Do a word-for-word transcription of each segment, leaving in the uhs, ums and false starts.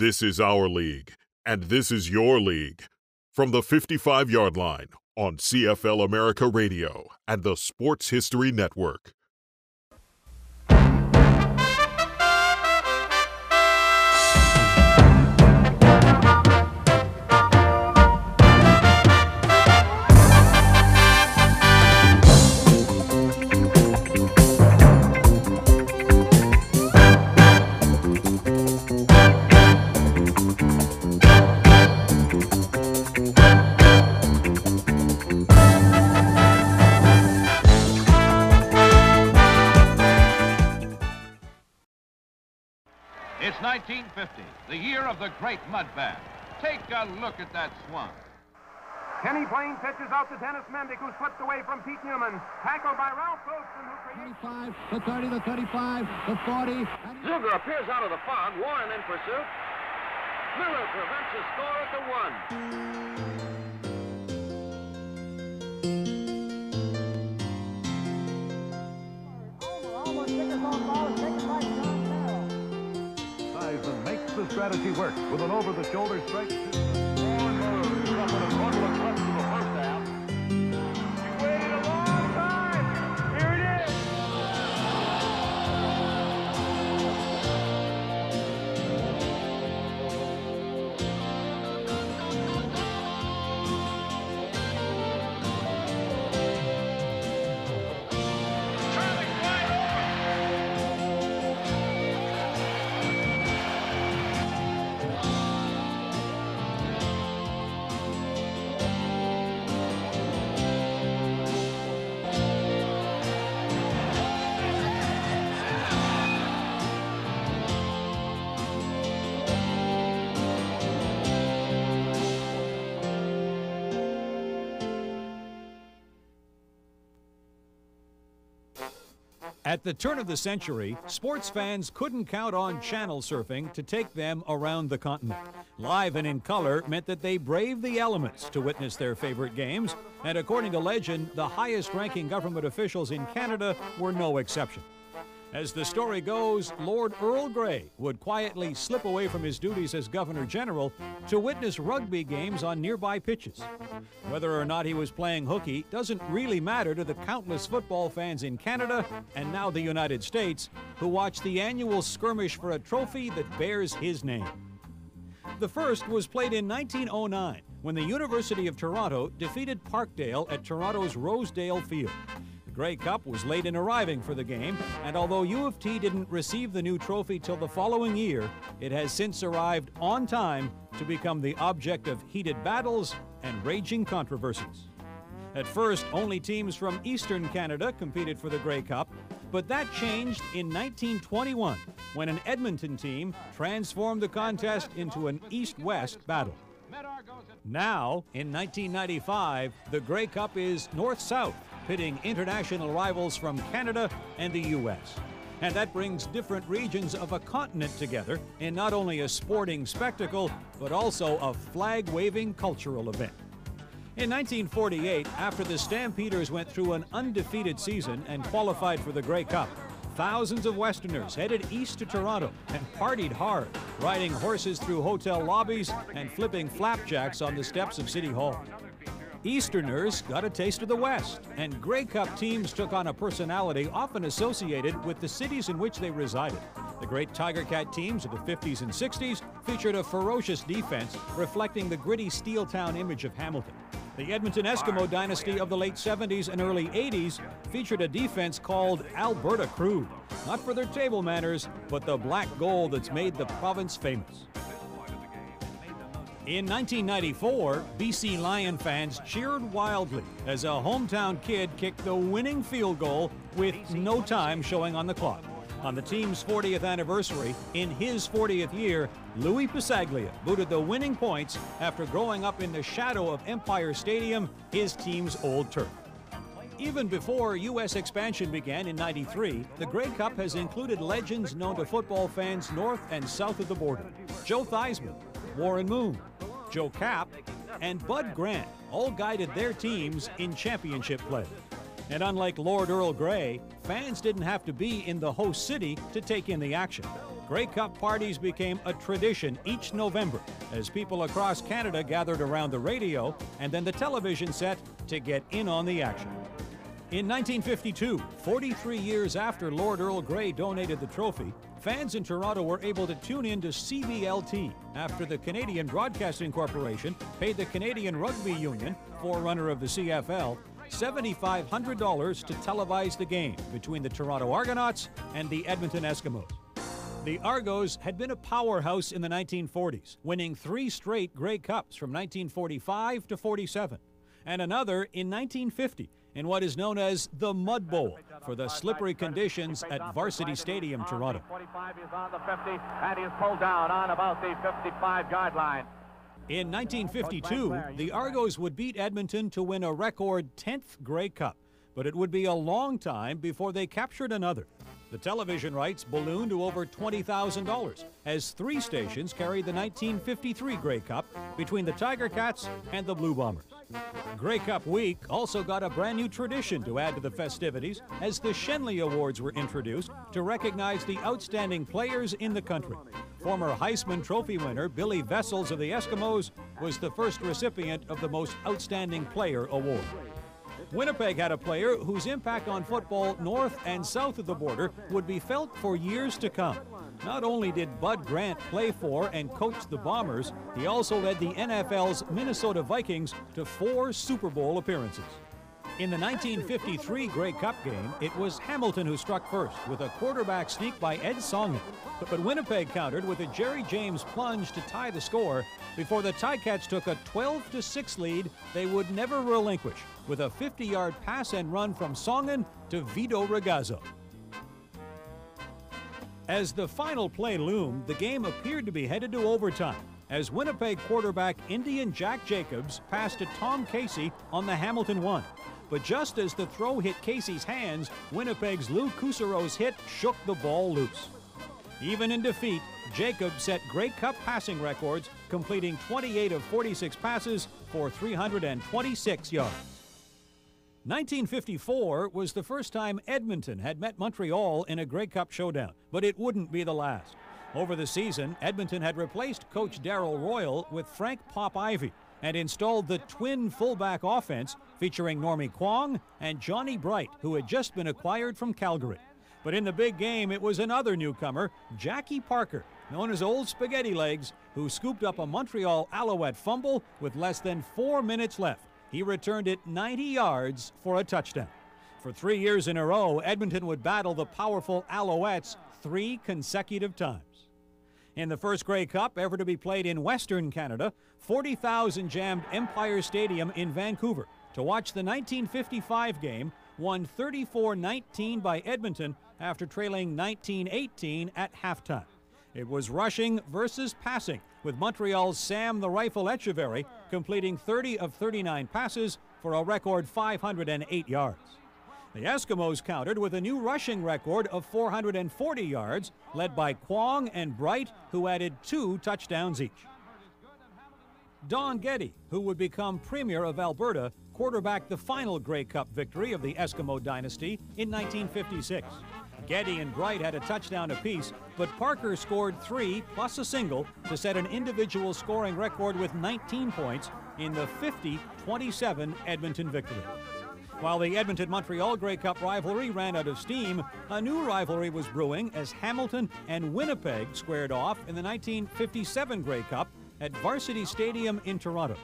This is our league, and this is your league. From the fifty-five-yard line on C F L America Radio and the Sports History Network. nineteen fifty, the year of the great mud bath. Take a look at that swamp. Kenny Ploen pitches out to Dennis Mendick, who slipped away from Pete Newman. Tackled by Ralph Wilson, who created... twenty-five, the thirty, the thirty-five, the forty... And... Zuger appears out of the fog, Warren in pursuit. Miller prevents a score at the one. Heisman makes the strategy work with an over-the-shoulder strike. Warren Moon is up with a total of less than the first half. He waited a long time. Here it is. At the turn of the century, sports fans couldn't count on channel surfing to take them around the continent. Live and in color meant that they braved the elements to witness their favorite games, and according to legend, the highest-ranking government officials in Canada were no exception. As the story goes, Lord Earl Grey would quietly slip away from his duties as Governor General to witness rugby games on nearby pitches. Whether or not he was playing hooky doesn't really matter to the countless football fans in Canada, and now the United States, who watch the annual skirmish for a trophy that bears his name. The first was played in nineteen oh nine, when the University of Toronto defeated Parkdale at Toronto's Rosedale Field. The Grey Cup was late in arriving for the game, and although U of T didn't receive the new trophy till the following year, it has since arrived on time to become the object of heated battles and raging controversies. At first, only teams from Eastern Canada competed for the Grey Cup, but that changed in nineteen twenty-one when an Edmonton team transformed the contest into an East-West battle. Now, in nineteen ninety-five, the Grey Cup is North-South, pitting international rivals from Canada and the U S. And that brings different regions of a continent together in not only a sporting spectacle, but also a flag-waving cultural event. In nineteen forty-eight, after the Stampeders went through an undefeated season and qualified for the Grey Cup, thousands of Westerners headed east to Toronto and partied hard, riding horses through hotel lobbies and flipping flapjacks on the steps of City Hall. Easterners got a taste of the West, and Grey Cup teams took on a personality often associated with the cities in which they resided. The great Tiger Cat teams of the fifties and sixties featured a ferocious defense reflecting the gritty steel town image of Hamilton. The Edmonton Eskimo dynasty of the late seventies and early eighties featured a defense called Alberta Crude, not for their table manners, but the black gold that's made the province famous. In nineteen ninety-four, B C Lion fans cheered wildly as a hometown kid kicked the winning field goal with no time showing on the clock. On the team's fortieth anniversary, in his fortieth year, Lui Passaglia booted the winning points after growing up in the shadow of Empire Stadium, his team's old turf. Even before U S expansion began in ninety-three, the Grey Cup has included legends known to football fans north and south of the border. Joe Theismann, Warren Moon, Joe Cap, and Bud Grant all guided their teams in championship play. And unlike Lord Earl Grey, fans didn't have to be in the host city to take in the action. Grey Cup parties became a tradition each November as people across Canada gathered around the radio and then the television set to get in on the action. In nineteen fifty-two, forty-three years after Lord Earl Grey donated the trophy, fans in Toronto were able to tune in to C B L T after the Canadian Broadcasting Corporation paid the Canadian Rugby Union, forerunner of the C F L, seven thousand five hundred dollars to televise the game between the Toronto Argonauts and the Edmonton Eskimos. The Argos had been a powerhouse in the nineteen forties, winning three straight Grey Cups from nineteen forty-five to forty-seven, and another in nineteen fifty in what is known as the Mud Bowl for the slippery conditions at Varsity Stadium, Toronto. forty-five is on the fifty, and he's pulled down on about the fifty-five-yard line. In nineteen fifty-two, the Argos would beat Edmonton to win a record tenth Grey Cup, but it would be a long time before they captured another. The television rights ballooned to over twenty thousand dollars as three stations carried the nineteen fifty-three Grey Cup between the Tiger Cats and the Blue Bombers. Grey Cup Week also got a brand new tradition to add to the festivities as the Shenley Awards were introduced to recognize the outstanding players in the country. Former Heisman Trophy winner Billy Vessels of the Eskimos was the first recipient of the Most Outstanding Player Award. Winnipeg had a player whose impact on football north and south of the border would be felt for years to come. Not only did Bud Grant play for and coach the Bombers, he also led the N F L's Minnesota Vikings to four Super Bowl appearances. In the nineteen fifty-three Grey Cup game, it was Hamilton who struck first with a quarterback sneak by Ed Songham. But, but Winnipeg countered with a Jerry James plunge to tie the score before the Ticats took a twelve to six lead they would never relinquish with a fifty-yard pass and run from Songham to Vito Regazzo. As the final play loomed, the game appeared to be headed to overtime as Winnipeg quarterback Indian Jack Jacobs passed to Tom Casey on the Hamilton one. But just as the throw hit Casey's hands, Winnipeg's Lou Coussouro's hit shook the ball loose. Even in defeat, Jacobs set Grey Cup passing records, completing twenty-eight of forty-six passes for three hundred twenty-six yards. nineteen fifty-four was the first time Edmonton had met Montreal in a Grey Cup showdown, but it wouldn't be the last. Over the season, Edmonton had replaced coach Darryl Royal with Frank Pop Ivy and installed the twin fullback offense featuring Normie Kwong and Johnny Bright, who had just been acquired from Calgary. But in the big game, it was another newcomer, Jackie Parker, known as Old Spaghetti Legs, who scooped up a Montreal Alouette fumble with less than four minutes left. He returned it ninety yards for a touchdown. For three years in a row, Edmonton would battle the powerful Alouettes three consecutive times. In the first Grey Cup ever to be played in Western Canada, forty thousand jammed Empire Stadium in Vancouver to watch the nineteen fifty-five game, won thirty-four nineteen by Edmonton after trailing nineteen eighteen at halftime. It was rushing versus passing, with Montreal's Sam the Rifle Etcheverry completing thirty of thirty-nine passes for a record five hundred eight yards. The Eskimos countered with a new rushing record of four hundred forty yards, led by Kwong and Bright, who added two touchdowns each. Don Getty, who would become Premier of Alberta, quarterbacked the final Grey Cup victory of the Eskimo dynasty in nineteen fifty-six. Getty and Bright had a touchdown apiece, but Parker scored three plus a single to set an individual scoring record with nineteen points in the fifty twenty-seven Edmonton victory. While the Edmonton-Montreal Grey Cup rivalry ran out of steam, a new rivalry was brewing as Hamilton and Winnipeg squared off in the nineteen fifty-seven Grey Cup at Varsity Stadium in Toronto.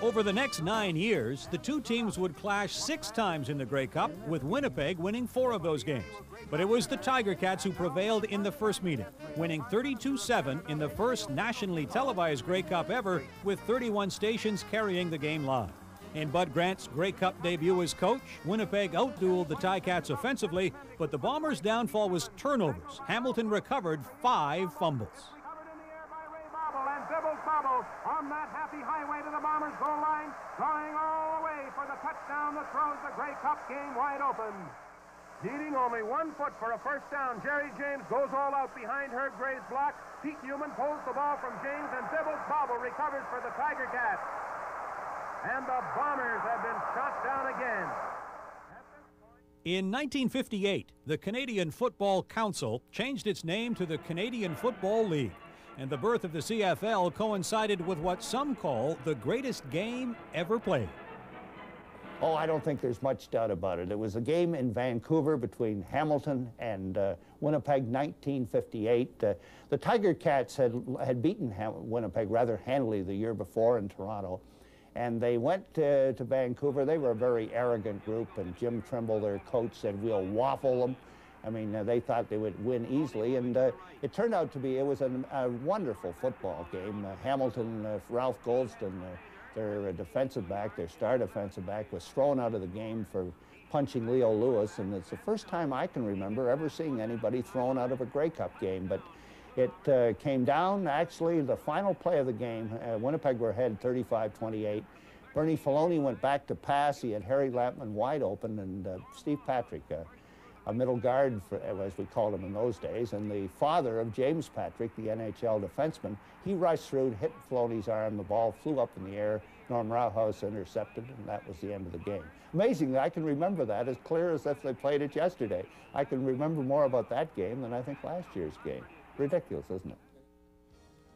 Over the next nine years, the two teams would clash six times in the Grey Cup, with Winnipeg winning four of those games. But it was the Tiger Cats who prevailed in the first meeting, winning thirty-two seven in the first nationally televised Grey Cup ever, with thirty-one stations carrying the game live. In Bud Grant's Grey Cup debut as coach, Winnipeg outdueled the Ticats offensively, but the Bombers' downfall was turnovers. Hamilton recovered five fumbles. On that happy highway to the Bombers' goal line, drawing all the way for the touchdown that throws the Grey Cup game wide open. Needing only one foot for a first down, Jerry James goes all out behind Herb Gray's block. Pete Newman pulls the ball from James, and Bibbles Bobble recovers for the Tiger Cats. And the Bombers have been shot down again. In nineteen fifty-eight, the Canadian Football Council changed its name to the Canadian Football League, and the birth of the C F L coincided with what some call the greatest game ever played. Oh, I don't think there's much doubt about it. It was a game in Vancouver between Hamilton and uh, Winnipeg, nineteen fifty-eight. Uh, the Tiger Cats had, had beaten Ham- Winnipeg rather handily the year before in Toronto, and they went uh, to Vancouver. They were a very arrogant group, and Jim Trimble, their coach, said, "We'll waffle them." I mean, uh, they thought they would win easily, and uh, it turned out to be, it was an, a wonderful football game. Uh, Hamilton, uh, Ralph Goldston, uh, Their defensive back, their star defensive back, was thrown out of the game for punching Leo Lewis, and it's the first time I can remember ever seeing anybody thrown out of a Grey Cup game. But it uh, came down, actually, the final play of the game. Uh, Winnipeg were ahead thirty-five twenty-eight. Bernie Faloney went back to pass. He had Harry Lampman wide open, and uh, Steve Patrick, uh, a middle guard, for, as we called him in those days, and the father of James Patrick, the N H L defenseman, he rushed through, hit Floney's arm, the ball flew up in the air, Norm Rouse intercepted, and that was the end of the game. Amazingly, I can remember that as clear as if they played it yesterday. I can remember more about that game than I think last year's game. Ridiculous, isn't it?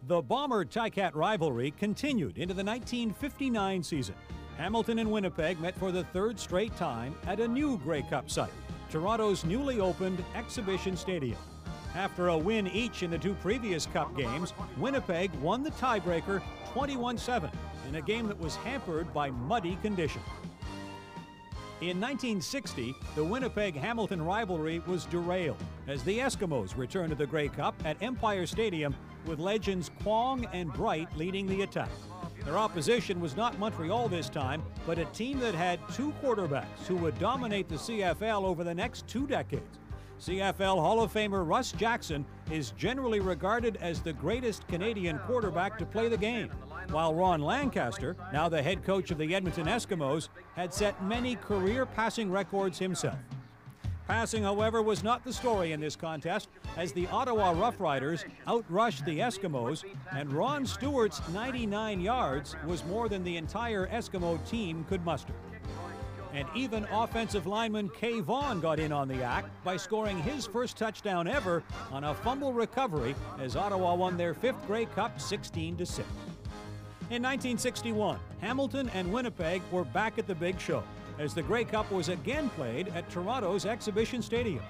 The Bomber-Ticat rivalry continued into the nineteen fifty-nine season. Hamilton and Winnipeg met for the third straight time at a new Grey Cup site, Toronto's newly opened Exhibition Stadium. After a win each in the two previous Cup games, Winnipeg won the tiebreaker twenty-one seven in a game that was hampered by muddy conditions. In nineteen sixty, the Winnipeg-Hamilton rivalry was derailed as the Eskimos returned to the Grey Cup at Empire Stadium with legends Kwong and Bright leading the attack. Their opposition was not Montreal this time, but a team that had two quarterbacks who would dominate the C F L over the next two decades. C F L Hall of Famer Russ Jackson is generally regarded as the greatest Canadian quarterback to play the game, while Ron Lancaster, now the head coach of the Edmonton Eskimos, had set many career passing records himself. Passing, however, was not the story in this contest, as the Ottawa Rough Riders outrushed the Eskimos, and Ron Stewart's ninety-nine yards was more than the entire Eskimo team could muster. And even offensive lineman Kay Vaughn got in on the act by scoring his first touchdown ever on a fumble recovery as Ottawa won their fifth Grey Cup sixteen to six. In nineteen sixty-one, Hamilton and Winnipeg were back at the big show, as the Grey Cup was again played at Toronto's Exhibition Stadium.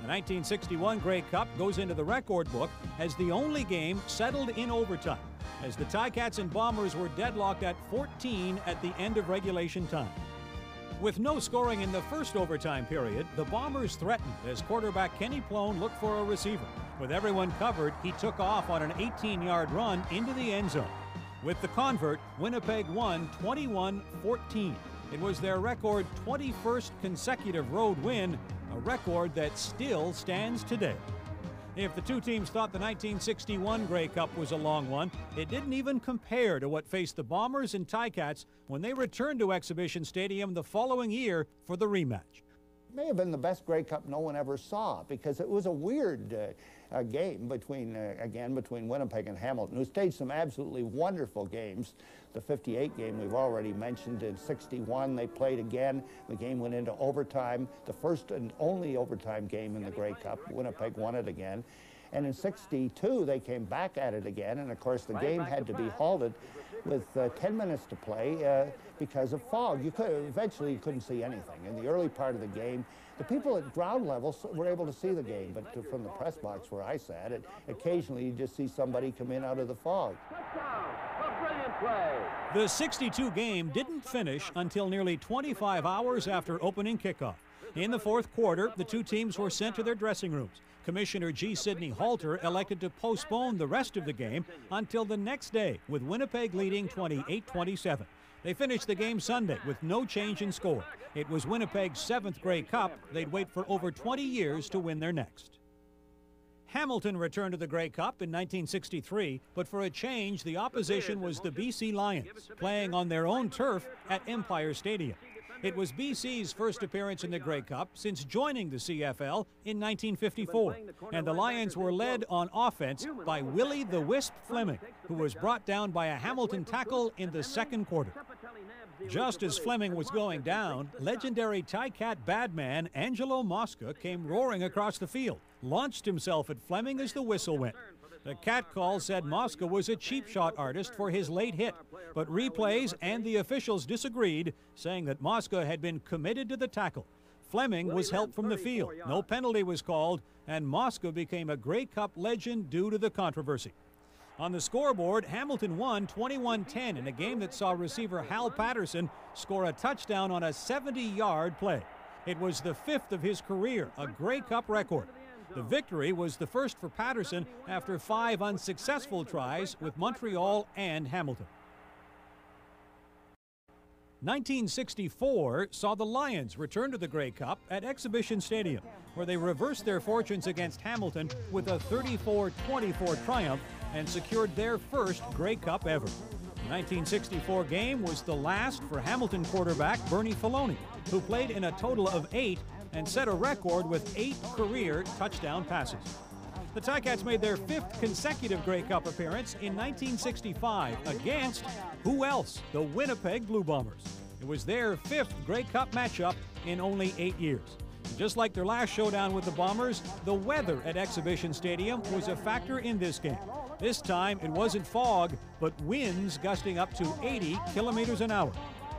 The nineteen sixty-one Grey Cup goes into the record book as the only game settled in overtime, as the Ticats and Bombers were deadlocked at fourteen at the end of regulation time. With no scoring in the first overtime period, the Bombers threatened as quarterback Kenny Ploen looked for a receiver. With everyone covered, he took off on an eighteen-yard run into the end zone. With the convert, Winnipeg won twenty-one fourteen. It was their record twenty-first consecutive road win, a record that still stands today. If the two teams thought the nineteen sixty-one Grey Cup was a long one, it didn't even compare to what faced the Bombers and Ticats when they returned to Exhibition Stadium the following year for the rematch. It may have been the best Grey Cup no one ever saw, because it was a weird uh, uh, game between, uh, again, between Winnipeg and Hamilton, who staged some absolutely wonderful games. The fifty-eight game we've already mentioned. In sixty-one, they played again. The game went into overtime, the first and only overtime game in the Grey Cup. Winnipeg won it again. And in sixty-two, they came back at it again, and of course the game had to be halted with uh, ten minutes to play uh, because of fog. You could eventually you couldn't see anything. In the early part of the game, the people at ground level were able to see the game, but to, from the press box where I sat, it, occasionally you just see somebody come in out of the fog. The sixty-two game didn't finish until nearly twenty-five hours after opening kickoff. In the fourth quarter, the two teams were sent to their dressing rooms. Commissioner G. Sidney Halter elected to postpone the rest of the game until the next day, with Winnipeg leading twenty-eight twenty-seven. They finished the game Sunday with no change in score. It was Winnipeg's seventh Grey Cup. They'd wait for over twenty years to win their next. Hamilton returned to the Grey Cup in nineteen sixty-three, but for a change, the opposition was the B C Lions, playing on their own turf at Empire Stadium. It was B C's first appearance in the Grey Cup since joining the C F L in nineteen fifty-four, and the Lions were led on offense by Willie the Wisp Fleming, who was brought down by a Hamilton tackle in the second quarter. Just as Fleming was going down, legendary Tiger Cat badman Angelo Mosca came roaring across the field, launched himself at Fleming as the whistle went. The cat call said Mosca was a cheap shot artist for his late hit, but replays and the officials disagreed, saying that Mosca had been committed to the tackle. Fleming was helped from the field, no penalty was called, and Mosca became a Grey Cup legend due to the controversy. On the scoreboard, Hamilton won twenty-one ten in a game that saw receiver Hal Patterson score a touchdown on a seventy-yard play. It was the fifth of his career, a Grey Cup record. The victory was the first for Patterson after five unsuccessful tries with Montreal and Hamilton. nineteen sixty-four saw the Lions return to the Grey Cup at Exhibition Stadium, where they reversed their fortunes against Hamilton with a thirty-four twenty-four triumph and secured their first Grey Cup ever. The nineteen sixty-four game was the last for Hamilton quarterback Bernie Faloney, who played in a total of eight and set a record with eight career touchdown passes. The Ticats made their fifth consecutive Grey Cup appearance in nineteen sixty-five against, who else? The Winnipeg Blue Bombers. It was their fifth Grey Cup matchup in only eight years. And just like their last showdown with the Bombers, the weather at Exhibition Stadium was a factor in this game. This time it wasn't fog, but winds gusting up to eighty kilometers an hour.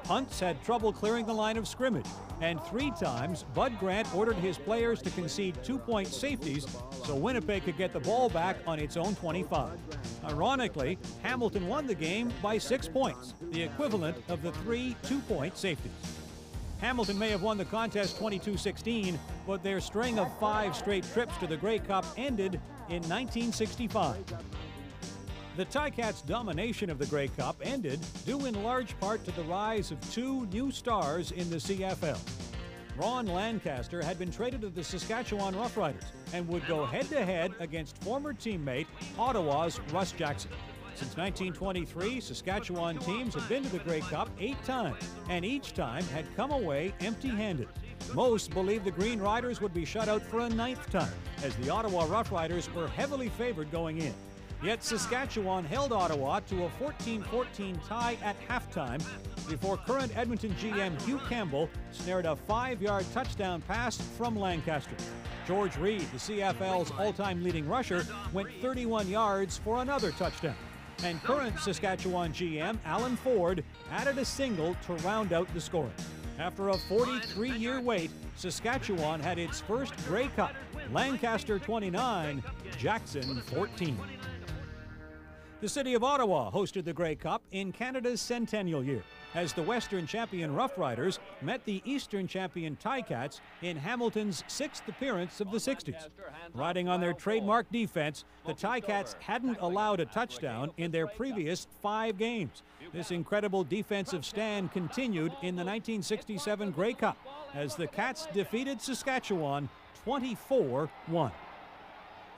Punts had trouble clearing the line of scrimmage, and three times Bud Grant ordered his players to concede two-point safeties so Winnipeg could get the ball back on its own twenty-five. Ironically, Hamilton won the game by six points, the equivalent of the three two-point safeties. Hamilton may have won the contest twenty-two sixteen, but their string of five straight trips to the Grey Cup ended in nineteen sixty-five. The Ticats' domination of the Grey Cup ended due in large part to the rise of two new stars in the C F L. Ron Lancaster had been traded to the Saskatchewan Roughriders and would go head-to-head against former teammate Ottawa's Russ Jackson. Since nineteen twenty-three, Saskatchewan teams had been to the Grey Cup eight times, and each time had come away empty-handed. Most believed the Green Riders would be shut out for a ninth time, as the Ottawa Roughriders were heavily favored going in. Yet Saskatchewan held Ottawa to a fourteen fourteen tie at halftime before current Edmonton G M Hugh Campbell snared a five-yard touchdown pass from Lancaster. George Reid, the C F L's all-time leading rusher, went thirty-one yards for another touchdown. And current Saskatchewan G M Alan Ford added a single to round out the scoring. After a forty-three year wait, Saskatchewan had its first Grey Cup. Lancaster twenty-nine, Jackson fourteen. The city of Ottawa hosted the Grey Cup in Canada's centennial year as the Western champion Roughriders met the Eastern champion Ticats in Hamilton's sixth appearance of the sixties. Riding on their trademark defense, the Ticats hadn't allowed a touchdown in their previous five games. This incredible defensive stand continued in the nineteen sixty-seven Grey Cup as the Cats defeated Saskatchewan twenty-four one.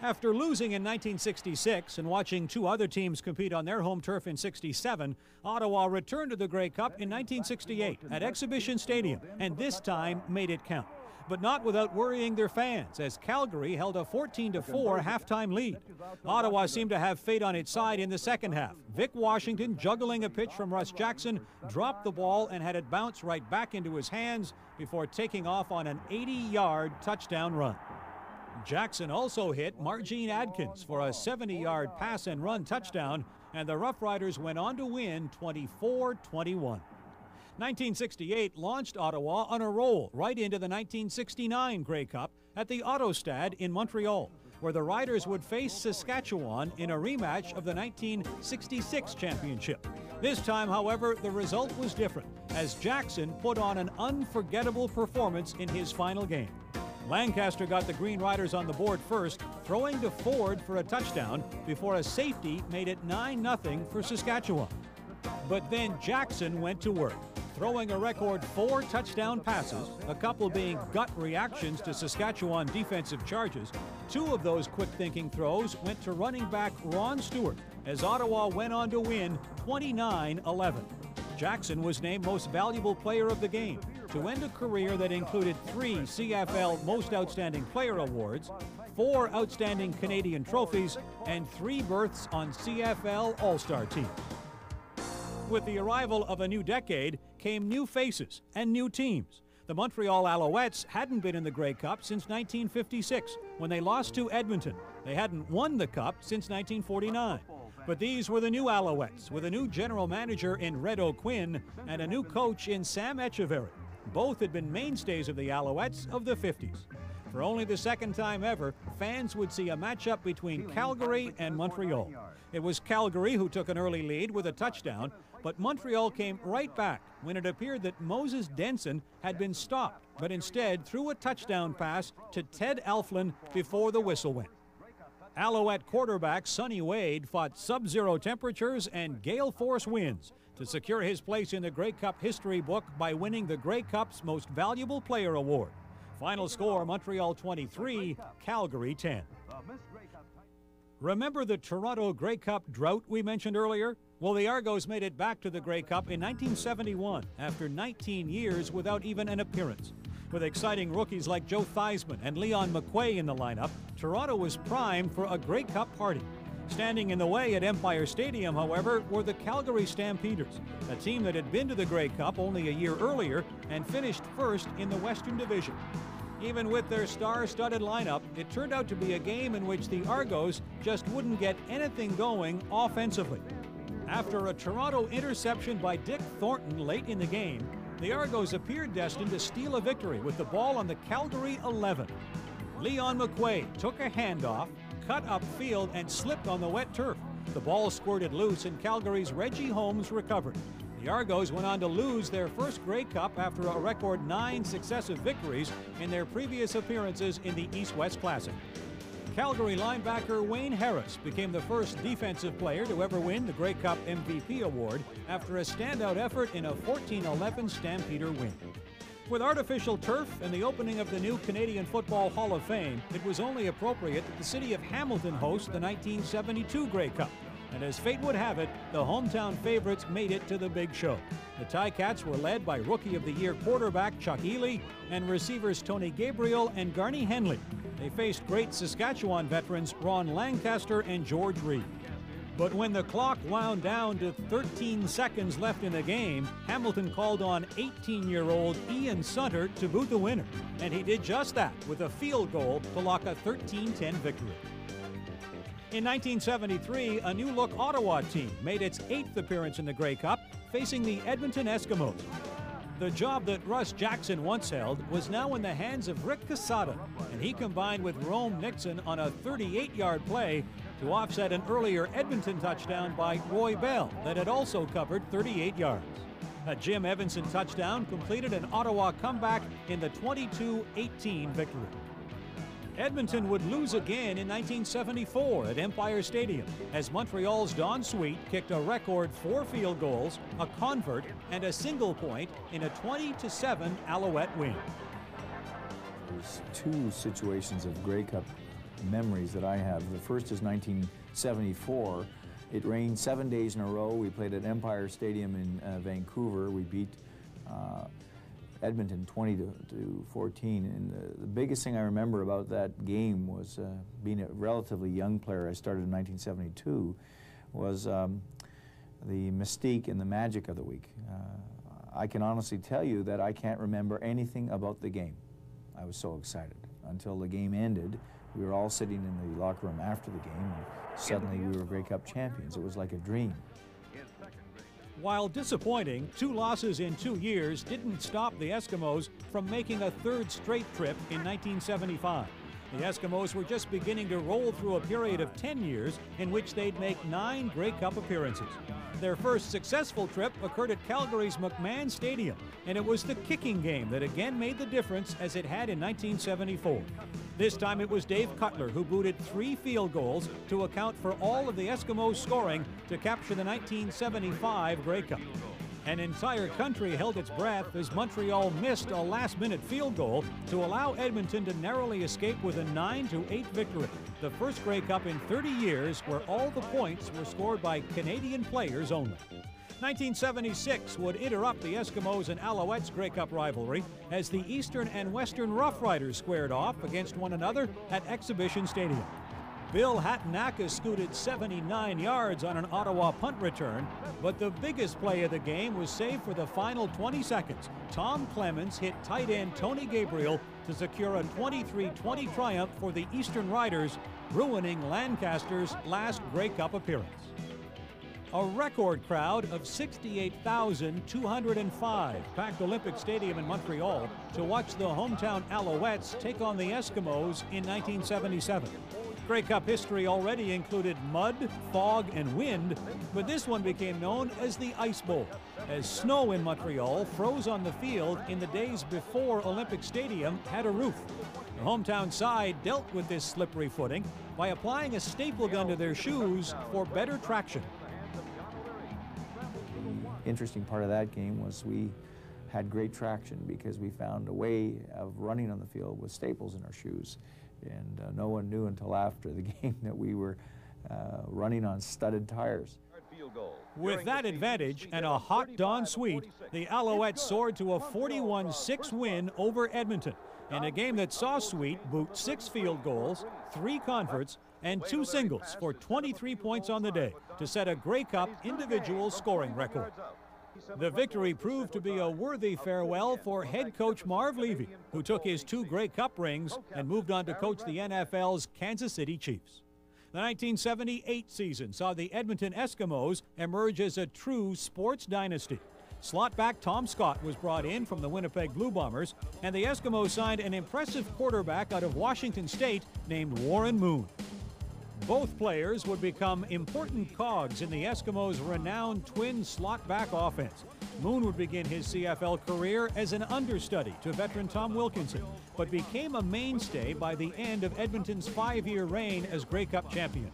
After losing in nineteen sixty-six and watching two other teams compete on their home turf in sixty-seven, Ottawa returned to the Grey Cup in nineteen sixty-eight at Exhibition Stadium, and this time made it count. But not without worrying their fans, as Calgary held a fourteen to four halftime lead. Ottawa seemed to have fate on its side in the second half. Vic Washington, juggling a pitch from Russ Jackson, dropped the ball and had it bounce right back into his hands before taking off on an eighty yard touchdown run. Jackson also hit Margene Adkins for a seventy yard pass and run touchdown, and the Rough Riders went on to win twenty-four twenty-one. nineteen sixty-eight launched Ottawa on a roll right into the nineteen sixty-nine Grey Cup at the AutoStade in Montreal, where the Riders would face Saskatchewan in a rematch of the nineteen sixty-six championship. This time, however, the result was different, as Jackson put on an unforgettable performance in his final game. Lancaster got the Green Riders on the board first, throwing to Ford for a touchdown before a safety made it nine nothing for Saskatchewan. But then Jackson went to work, throwing a record four touchdown passes, a couple being gut reactions to Saskatchewan defensive charges. Two of those quick-thinking throws went to running back Ron Stewart, as Ottawa went on to win twenty-nine eleven. Jackson was named Most Valuable Player of the Game, to end a career that included three C F L Most Outstanding Player Awards, four Outstanding Canadian Trophies, and three berths on C F L All-Star teams. With the arrival of a new decade came new faces and new teams. The Montreal Alouettes hadn't been in the Grey Cup since nineteen fifty-six, when they lost to Edmonton. They hadn't won the Cup since nineteen forty-nine. But these were the new Alouettes, with a new general manager in Red O'Quinn and a new coach in Sam Etcheverry. Both had been mainstays of the Alouettes of the fifties. For only the second time ever, fans would see a matchup between Calgary and Montreal. It was Calgary who took an early lead with a touchdown, but Montreal came right back when it appeared that Moses Denson had been stopped, but instead threw a touchdown pass to Ted Elflin before the whistle went. Alouette quarterback Sonny Wade fought sub-zero temperatures and gale force winds to secure his place in the Grey Cup history book by winning the Grey Cup's Most Valuable Player Award. Final score, Montreal twenty-three, Calgary ten. Remember the Toronto Grey Cup drought we mentioned earlier? Well, the Argos made it back to the Grey Cup in nineteen seventy-one after nineteen years without even an appearance. With exciting rookies like Joe Theismann and Leon McQuay in the lineup, Toronto was primed for a Grey Cup party. Standing in the way at Empire Stadium, however, were the Calgary Stampeders, a team that had been to the Grey Cup only a year earlier and finished first in the Western Division. Even with their star-studded lineup, it turned out to be a game in which the Argos just wouldn't get anything going offensively. After a Toronto interception by Dick Thornton late in the game, the Argos appeared destined to steal a victory with the ball on the Calgary eleven. Leon McQuay took a handoff, cut upfield, and slipped on the wet turf. The ball squirted loose, and Calgary's Reggie Holmes recovered. The Argos went on to lose their first Grey Cup after a record nine successive victories in their previous appearances in the East-West Classic. Calgary linebacker Wayne Harris became the first defensive player to ever win the Grey Cup M V P award after a standout effort in a fourteen eleven Stampeder win. With artificial turf and the opening of the new Canadian Football Hall of Fame, it was only appropriate that the city of Hamilton host the nineteen seventy-two Grey Cup. And as fate would have it, the hometown favorites made it to the big show. The Tiger Cats were led by Rookie of the Year quarterback Chuck Ealy and receivers Tony Gabriel and Garnie Henley. They faced great Saskatchewan veterans Ron Lancaster and George Reed. But when the clock wound down to thirteen seconds left in the game, Hamilton called on eighteen-year-old Ian Sutter to boot the winner. And he did just that with a field goal to lock a thirteen ten victory. In nineteen seventy-three, a new-look Ottawa team made its eighth appearance in the Grey Cup, facing the Edmonton Eskimos. The job that Russ Jackson once held was now in the hands of Rick Casada, and he combined with Rome Nixon on a thirty-eight-yard play to offset an earlier Edmonton touchdown by Roy Bell that had also covered thirty-eight yards. A Jim Evanson touchdown completed an Ottawa comeback in the twenty-two eighteen victory. Edmonton would lose again in nineteen seventy-four at Empire Stadium as Montreal's Don Sweet kicked a record four field goals, a convert, and a single point in a twenty to seven Alouette win. There's two situations of Grey Cup memories that I have. The first is nineteen seventy-four. It rained seven days in a row. We played at Empire Stadium in uh, Vancouver. We beat uh, Edmonton twenty to fourteen, and the, the biggest thing I remember about that game was, uh, being a relatively young player, I started in nineteen seventy-two, was um, the mystique and the magic of the week. Uh, I can honestly tell you that I can't remember anything about the game. I was so excited until the game ended. We were all sitting in the locker room after the game, and suddenly we were Grey Cup champions. It was like a dream. While disappointing, two losses in two years didn't stop the Eskimos from making a third straight trip in nineteen seventy-five. The Eskimos were just beginning to roll through a period of ten years in which they'd make nine Grey Cup appearances. Their first successful trip occurred at Calgary's McMahon Stadium, and it was the kicking game that again made the difference as it had in nineteen seventy-four. This time it was Dave Cutler who booted three field goals to account for all of the Eskimos scoring to capture the nineteen seventy-five Grey Cup. An entire country held its breath as Montreal missed a last-minute field goal to allow Edmonton to narrowly escape with a nine to eight victory, the first Grey Cup in thirty years where all the points were scored by Canadian players only. nineteen seventy-six would interrupt the Eskimos and Alouettes Grey Cup rivalry as the Eastern and Western Rough Riders squared off against one another at Exhibition Stadium. Bill Hatanaka scooted seventy-nine yards on an Ottawa punt return, but the biggest play of the game was saved for the final twenty seconds. Tom Clemens hit tight end Tony Gabriel to secure a twenty-three twenty triumph for the Eastern Riders, ruining Lancaster's last Grey Cup appearance. A record crowd of sixty-eight thousand two hundred five packed Olympic Stadium in Montreal to watch the hometown Alouettes take on the Eskimos in nineteen seventy-seven. Grey Cup history already included mud, fog, and wind, but this one became known as the Ice Bowl, as snow in Montreal froze on the field in the days before Olympic Stadium had a roof. The hometown side dealt with this slippery footing by applying a staple gun to their shoes for better traction. The interesting part of that game was we had great traction because we found a way of running on the field with staples in our shoes. And uh, no one knew until after the game that we were uh, running on studded tires. With that advantage and a hot dawn sweep, the Alouettes soared to a forty-one six win over Edmonton in a game that saw Sweet boot six field goals, three converts, and two singles for twenty-three points on the day to set a Grey Cup individual scoring record. The victory proved to be a worthy farewell for head coach Marv Levy, who took his two Grey Cup rings and moved on to coach the N F L's Kansas City Chiefs. The nineteen seventy-eight season saw the Edmonton Eskimos emerge as a true sports dynasty. Slotback Tom Scott was brought in from the Winnipeg Blue Bombers, and the Eskimos signed an impressive quarterback out of Washington State named Warren Moon. Both players would become important cogs in the Eskimos' renowned twin slot-back offense. Moon would begin his C F L career as an understudy to veteran Tom Wilkinson, but became a mainstay by the end of Edmonton's five-year reign as Grey Cup champion.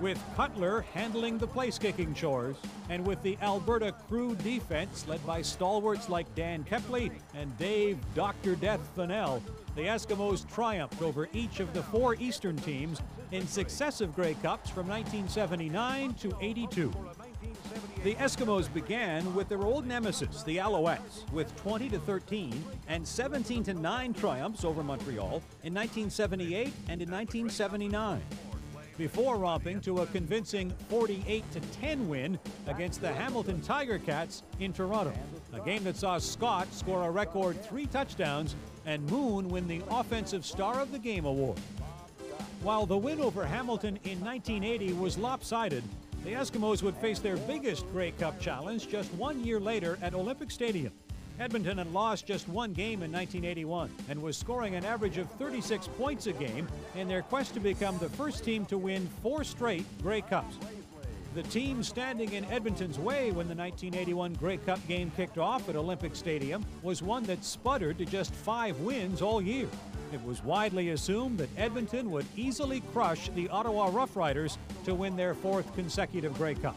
With Cutler handling the place-kicking chores, and with the Alberta Crude defense led by stalwarts like Dan Kepley and Dave Doctor Death Fennell, the Eskimos triumphed over each of the four Eastern teams in successive Grey Cups from nineteen seventy-nine to eighty-two. The Eskimos began with their old nemesis, the Alouettes, with twenty to thirteen and seventeen to nine triumphs over Montreal in nineteen seventy-eight and in nineteen seventy-nine, before romping to a convincing forty-eight to ten win against the Hamilton Tiger Cats in Toronto, a game that saw Scott score a record three touchdowns and Moon win the Offensive Star of the Game award. While the win over Hamilton in nineteen eighty was lopsided, the Eskimos would face their biggest Grey Cup challenge just one year later at Olympic Stadium. Edmonton had lost just one game in nineteen eighty-one and was scoring an average of thirty-six points a game in their quest to become the first team to win four straight Grey Cups. The team standing in Edmonton's way when the nineteen eighty-one Grey Cup game kicked off at Olympic Stadium was one that sputtered to just five wins all year. It was widely assumed that Edmonton would easily crush the Ottawa Rough Riders to win their fourth consecutive Grey Cup.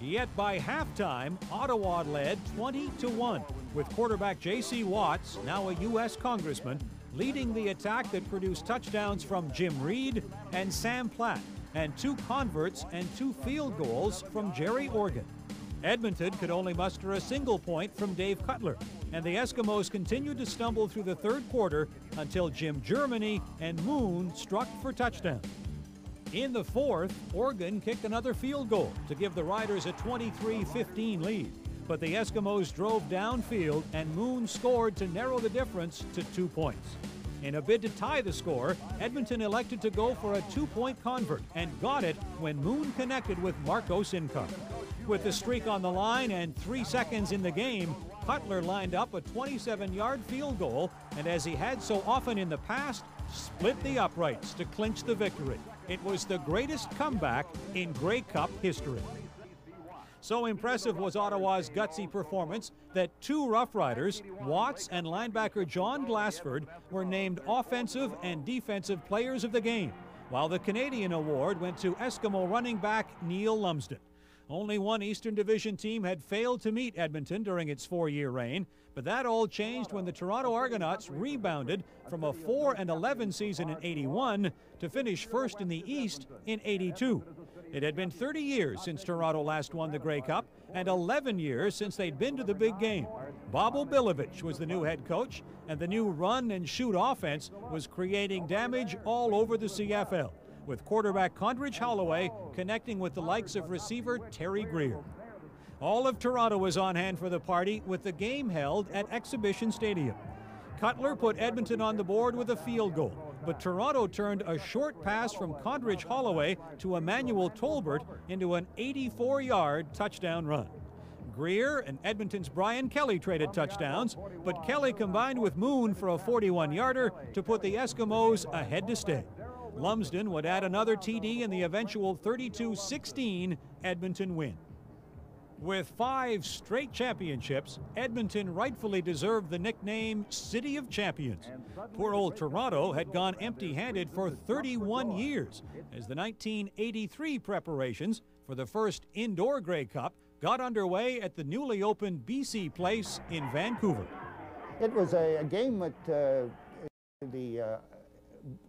Yet by halftime, Ottawa led twenty to one, with quarterback J C Watts, now a U S congressman, leading the attack that produced touchdowns from Jim Reid and Sam Platt, and two converts and two field goals from Jerry Organ. Edmonton could only muster a single point from Dave Cutler, and the Eskimos continued to stumble through the third quarter until Jim Germany and Moon struck for touchdowns. In the fourth, Organ kicked another field goal to give the Riders a twenty-three fifteen lead, but the Eskimos drove downfield and Moon scored to narrow the difference to two points. In a bid to tie the score, Edmonton elected to go for a two-point convert and got it when Moon connected with Marco Sincar. With the streak on the line and three seconds in the game, Cutler lined up a twenty-seven yard field goal, and as he had so often in the past, split the uprights to clinch the victory. It was the greatest comeback in Grey Cup history. So impressive was Ottawa's gutsy performance that two Rough Riders, Watts and linebacker John Glassford, were named Offensive and Defensive Players of the Game, while the Canadian award went to Eskimo running back Neil Lumsden. Only one Eastern Division team had failed to meet Edmonton during its four-year reign, but that all changed when the Toronto Argonauts rebounded from a four and eleven season in eighty-one to finish first in the East in eighty-two. It had been thirty years since Toronto last won the Grey Cup and eleven years since they'd been to the big game. Bob Obilovich was the new head coach, and the new run and shoot offense was creating damage all over the C F L, with quarterback Condridge Holloway connecting with the likes of receiver Terry Greer. All of Toronto was on hand for the party, with the game held at Exhibition Stadium. Cutler put Edmonton on the board with a field goal, but Toronto turned a short pass from Condridge Holloway to Emmanuel Tolbert into an eighty-four yard touchdown run. Greer and Edmonton's Brian Kelly traded touchdowns, but Kelly combined with Moon for a forty-one yarder to put the Eskimos ahead to stay. Lumsden would add another T D in the eventual thirty-two sixteen Edmonton win. With five straight championships, Edmonton rightfully deserved the nickname City of Champions. Poor old Toronto had gone empty-handed for thirty-one years, as the nineteen eighty-three preparations for the first indoor Grey Cup got underway at the newly opened B C Place in Vancouver. It was a, a game that uh, the, uh,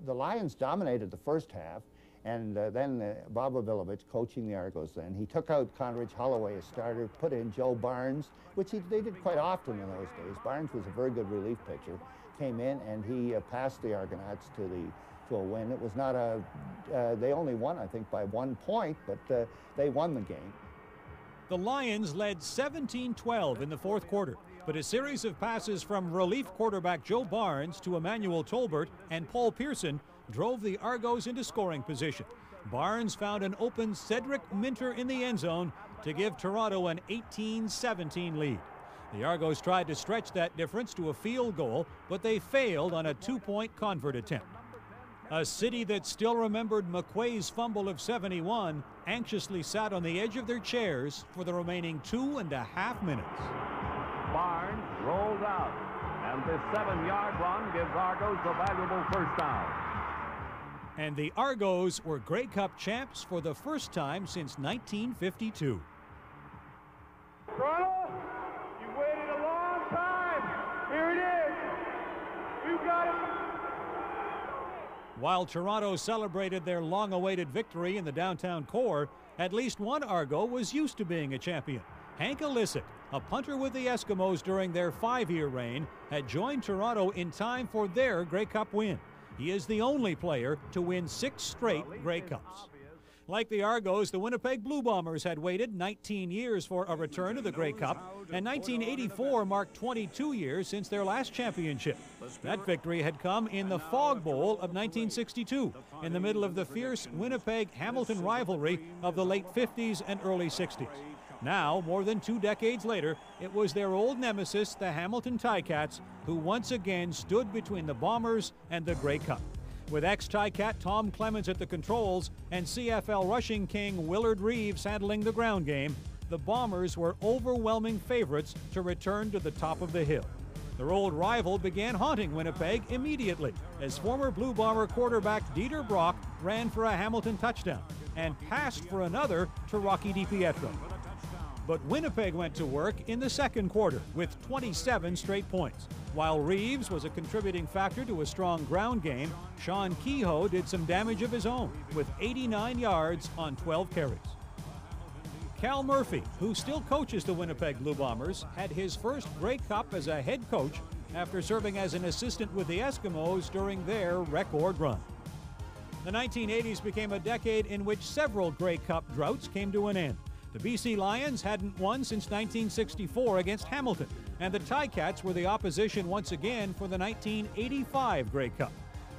the Lions dominated the first half. And uh, then uh, Bob Obilovich, coaching the Argos then, he took out Condridge Holloway as starter, put in Joe Barnes, which he, they did quite often in those days. Barnes was a very good relief pitcher, came in and he uh, passed the Argonauts to the to a win. It was not a, uh, they only won, I think, by one point, but uh, they won the game. The Lions led seventeen twelve in the fourth quarter, but a series of passes from relief quarterback Joe Barnes to Emmanuel Tolbert and Paul Pearson drove the Argos into scoring position. Barnes found an open Cedric Minter in the end zone to give Toronto an eighteen seventeen lead. The Argos tried to stretch that difference to a field goal, but they failed on a two-point convert attempt. A city that still remembered McQuaig's fumble of seventy-one anxiously sat on the edge of their chairs for the remaining two and a half minutes. Barnes rolls out, and this seven-yard run gives Argos the valuable first down. And the Argos were Grey Cup champs for the first time since nineteen fifty-two. Toronto, you waited a long time. Here it is. You got it. While Toronto celebrated their long-awaited victory in the downtown core, at least one Argo was used to being a champion. Hank Illicit, a punter with the Eskimos during their five-year reign, had joined Toronto in time for their Grey Cup win. He is the only player to win six straight Grey Cups. Like the Argos, the Winnipeg Blue Bombers had waited nineteen years for a return to the Grey Cup, and nineteen eighty-four marked twenty-two years since their last championship. That victory had come in the Fog Bowl of nineteen sixty-two, in the middle of the fierce Winnipeg-Hamilton rivalry of the late fifties and early sixties. Now, more than two decades later, it was their old nemesis, the Hamilton Tiger Cats, who once again stood between the Bombers and the Grey Cup. With ex-Tiger Cat Tom Clemens at the controls and C F L rushing king Willard Reeves handling the ground game, the Bombers were overwhelming favorites to return to the top of the hill. Their old rival began haunting Winnipeg immediately, as former Blue Bomber quarterback Dieter Brock ran for a Hamilton touchdown and passed for another to Rocky DiPietro. But Winnipeg went to work in the second quarter with twenty-seven straight points. While Reeves was a contributing factor to a strong ground game, Sean Kehoe did some damage of his own with eighty-nine yards on twelve carries. Cal Murphy, who still coaches the Winnipeg Blue Bombers, had his first Grey Cup as a head coach after serving as an assistant with the Eskimos during their record run. The nineteen eighties became a decade in which several Grey Cup droughts came to an end. The B C Lions hadn't won since nineteen sixty-four against Hamilton, and the Tiger Cats were the opposition once again for the nineteen eighty-five Grey Cup.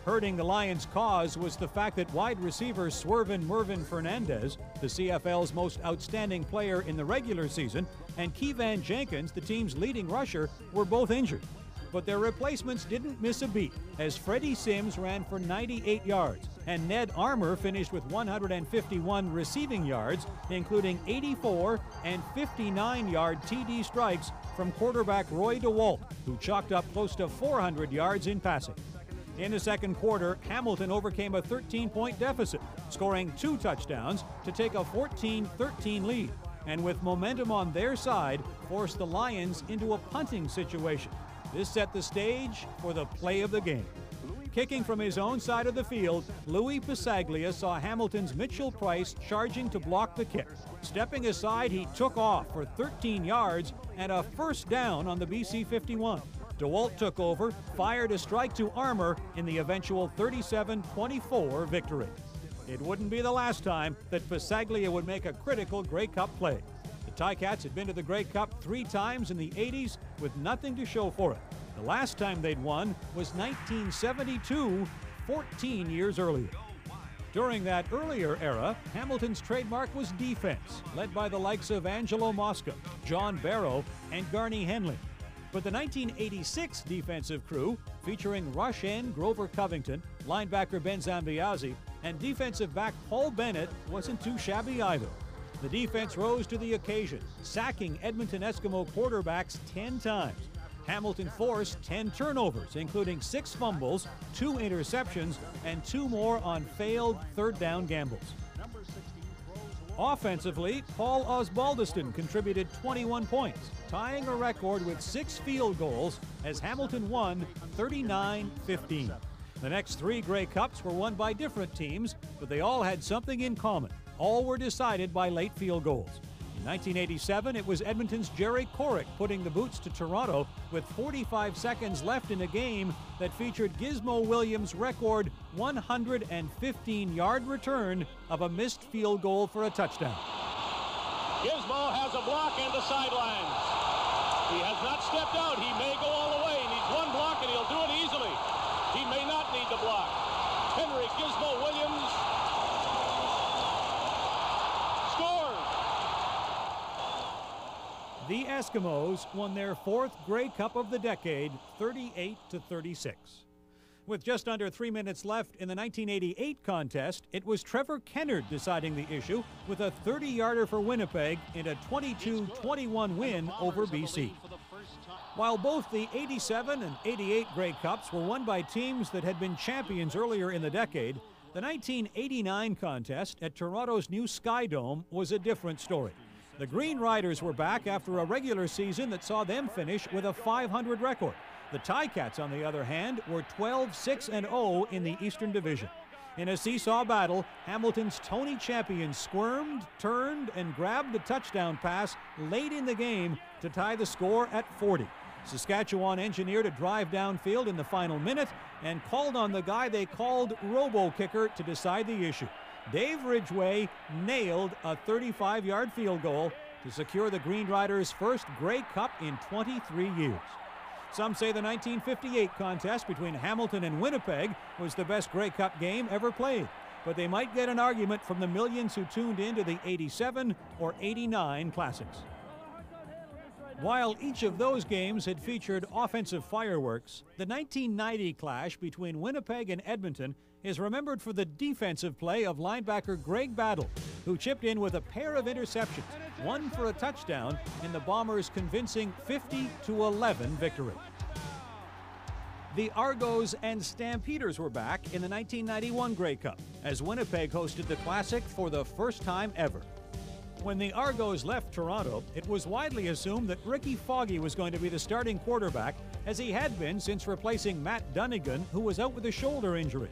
Hurting the Lions' cause was the fact that wide receiver Swervin Mervin Fernandez, the C F L's most outstanding player in the regular season, and Keevan Jenkins, the team's leading rusher, were both injured. But their replacements didn't miss a beat, as Freddie Sims ran for ninety-eight yards, and Ned Armour finished with one hundred fifty-one receiving yards, including eighty-four and fifty-nine yard T D strikes from quarterback Roy DeWalt, who chalked up close to four hundred yards in passing. In the second quarter, Hamilton overcame a thirteen point deficit, scoring two touchdowns to take a fourteen thirteen lead, and with momentum on their side, forced the Lions into a punting situation. This set the stage for the play of the game. Kicking from his own side of the field, Lui Passaglia saw Hamilton's Mitchell Price charging to block the kick. Stepping aside, he took off for thirteen yards and a first down on the B C fifty-one. DeWalt took over, fired a strike to Armour in the eventual thirty-seven twenty-four victory. it wouldn't be the last time that Passaglia would make a critical Grey Cup play. The Ticats had been to the Grey Cup three times in the eighties with nothing to show for it. The last time they'd won was nineteen seventy-two, fourteen years earlier. During that earlier era, Hamilton's trademark was defense, led by the likes of Angelo Mosca, John Barrow, and Garnie Henley. But the nineteen eighty-six defensive crew, featuring rush end Grover Covington, linebacker Ben Zambiazzi, and defensive back Paul Bennett, wasn't too shabby either. The defense rose to the occasion, sacking Edmonton Eskimo quarterbacks ten times. Hamilton forced ten turnovers, including six fumbles, two interceptions, and two more on failed third-down gambles. Offensively, Paul Osbaldeston contributed twenty-one points, tying a record with six field goals as Hamilton won thirty-nine fifteen. The next three Grey Cups were won by different teams, but they all had something in common. All were decided by late field goals. In nineteen eighty-seven, it was Edmonton's Jerry Korrick putting the boots to Toronto with forty-five seconds left in a game that featured Gizmo Williams' record one hundred fifteen yard return of a missed field goal for a touchdown. Gizmo has a block in the sidelines. He has not stepped out. He may go all the way. He needs one block, and he'll do it easily. He may not need the block. Henry Gizmo Williams. The Eskimos won their fourth Grey Cup of the decade, thirty-eight to thirty-six. With just under three minutes left in the nineteen eighty-eight contest, it was Trevor Kennard deciding the issue with a thirty yarder for Winnipeg in a twenty-two twenty-one win over B C. While both the eighty-seven and eighty-eight Grey Cups were won by teams that had been champions earlier in the decade, the nineteen eighty-nine contest at Toronto's new Sky Dome was a different story. The Green Riders were back after a regular season that saw them finish with a five hundred record. The Ticats, on the other hand, were twelve six and oh in the Eastern Division. In a seesaw battle, Hamilton's Tony Champion squirmed, turned, and grabbed a touchdown pass late in the game to tie the score at forty. Saskatchewan engineered a drive downfield in the final minute and called on the guy they called Robo-Kicker to decide the issue. Dave Ridgway nailed a thirty-five yard field goal to secure the Green Riders' first Grey Cup in twenty-three years. Some say the nineteen fifty-eight contest between Hamilton and Winnipeg was the best Grey Cup game ever played, but they might get an argument from the millions who tuned in to the eighty-seven or eighty-nine classics. While each of those games had featured offensive fireworks, the nineteen ninety clash between Winnipeg and Edmonton is remembered for the defensive play of linebacker Greg Battle, who chipped in with a pair of interceptions, one for a touchdown, in the Bombers' convincing fifty to eleven victory. The Argos and Stampeders were back in the nineteen ninety-one Grey Cup, as Winnipeg hosted the Classic for the first time ever. When the Argos left Toronto, it was widely assumed that Ricky Foggy was going to be the starting quarterback, as he had been since replacing Matt Dunnigan, who was out with a shoulder injury.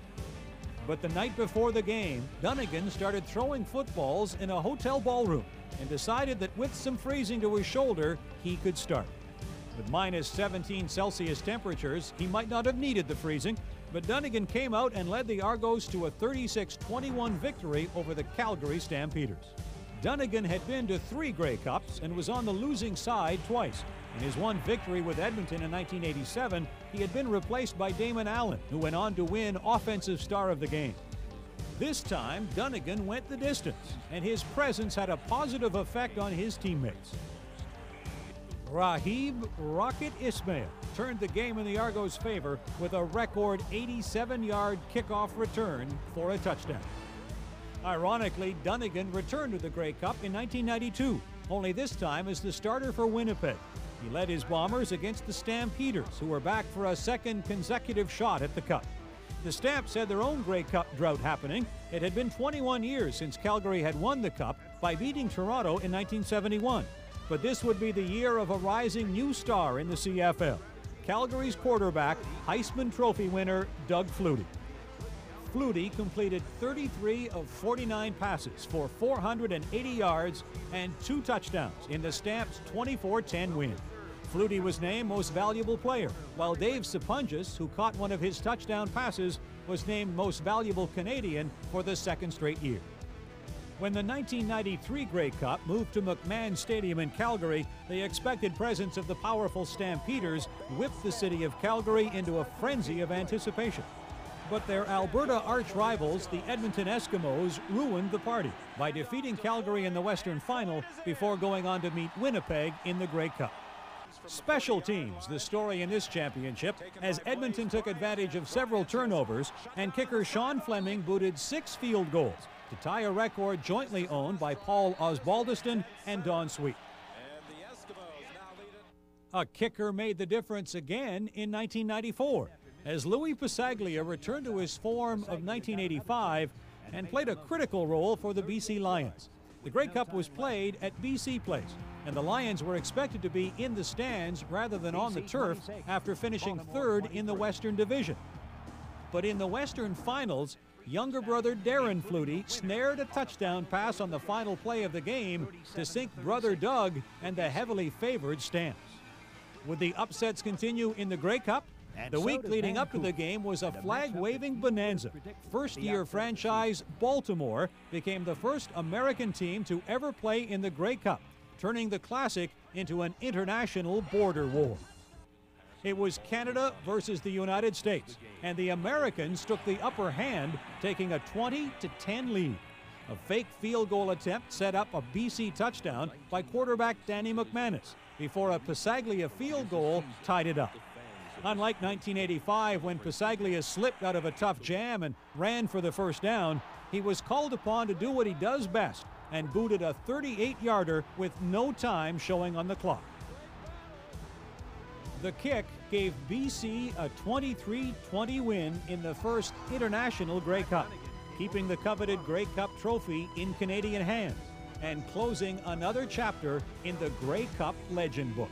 But the night before the game, Dunnigan started throwing footballs in a hotel ballroom and decided that with some freezing to his shoulder, he could start. With minus seventeen Celsius temperatures, he might not have needed the freezing, but Dunnigan came out and led the Argos to a thirty-six twenty-one victory over the Calgary Stampeders. Dunnigan had been to three Grey Cups and was on the losing side twice. In his one victory with Edmonton in nineteen eighty-seven, he had been replaced by Damon Allen, who went on to win Offensive Star of the Game. This time, Dunnigan went the distance, and his presence had a positive effect on his teammates. Rahib Rocket Ismail turned the game in the Argos' favor with a record eighty-seven yard kickoff return for a touchdown. Ironically, Dunnigan returned to the Grey Cup in nineteen ninety-two, only this time as the starter for Winnipeg. He led his Bombers against the Stampeders, who were back for a second consecutive shot at the Cup. The Stamps had their own Grey Cup drought happening. It had been twenty-one years since Calgary had won the Cup by beating Toronto in nineteen seventy-one. But this would be the year of a rising new star in the C F L, Calgary's quarterback, Heisman Trophy winner Doug Flutie. Flutie completed thirty-three of forty-nine passes for four hundred eighty yards and two touchdowns in the Stamps' twenty-four ten win. Flutie was named Most Valuable Player, while Dave Sepunges, who caught one of his touchdown passes, was named Most Valuable Canadian for the second straight year. When the nineteen ninety-three Grey Cup moved to McMahon Stadium in Calgary, the expected presence of the powerful Stampeders whipped the city of Calgary into a frenzy of anticipation. But their Alberta arch-rivals, the Edmonton Eskimos, ruined the party by defeating Calgary in the Western Final before going on to meet Winnipeg in the Grey Cup. Special teams, the story in this championship, as Edmonton took advantage of several turnovers and kicker Sean Fleming booted six field goals to tie a record jointly owned by Paul Osbaldeston and Don Sweet. A kicker made the difference again in nineteen ninety-four as Lui Passaglia returned to his form of nineteen eighty-five and played a critical role for the B C Lions. The Grey Cup was played at B C Place, and the Lions were expected to be in the stands rather than on the turf after finishing third in the Western Division. But in the Western Finals, younger brother Darren Flutie snared a touchdown pass on the final play of the game to sink brother Doug and the heavily favored Stamps. Would the upsets continue in the Grey Cup? The week leading up to the game was a flag-waving bonanza. First-year franchise Baltimore became the first American team to ever play in the Grey Cup, turning the classic into an international border war. It was Canada versus the United States, and the Americans took the upper hand, taking a twenty to ten lead. A fake field goal attempt set up a B C touchdown by quarterback Danny McManus before a Passaglia field goal tied it up. Unlike nineteen eighty-five, when Passaglia slipped out of a tough jam and ran for the first down, he was called upon to do what he does best and booted a thirty-eight yarder with no time showing on the clock. The kick gave B C a twenty-three twenty win in the first International Grey Cup, keeping the coveted Grey Cup trophy in Canadian hands and closing another chapter in the Grey Cup legend book.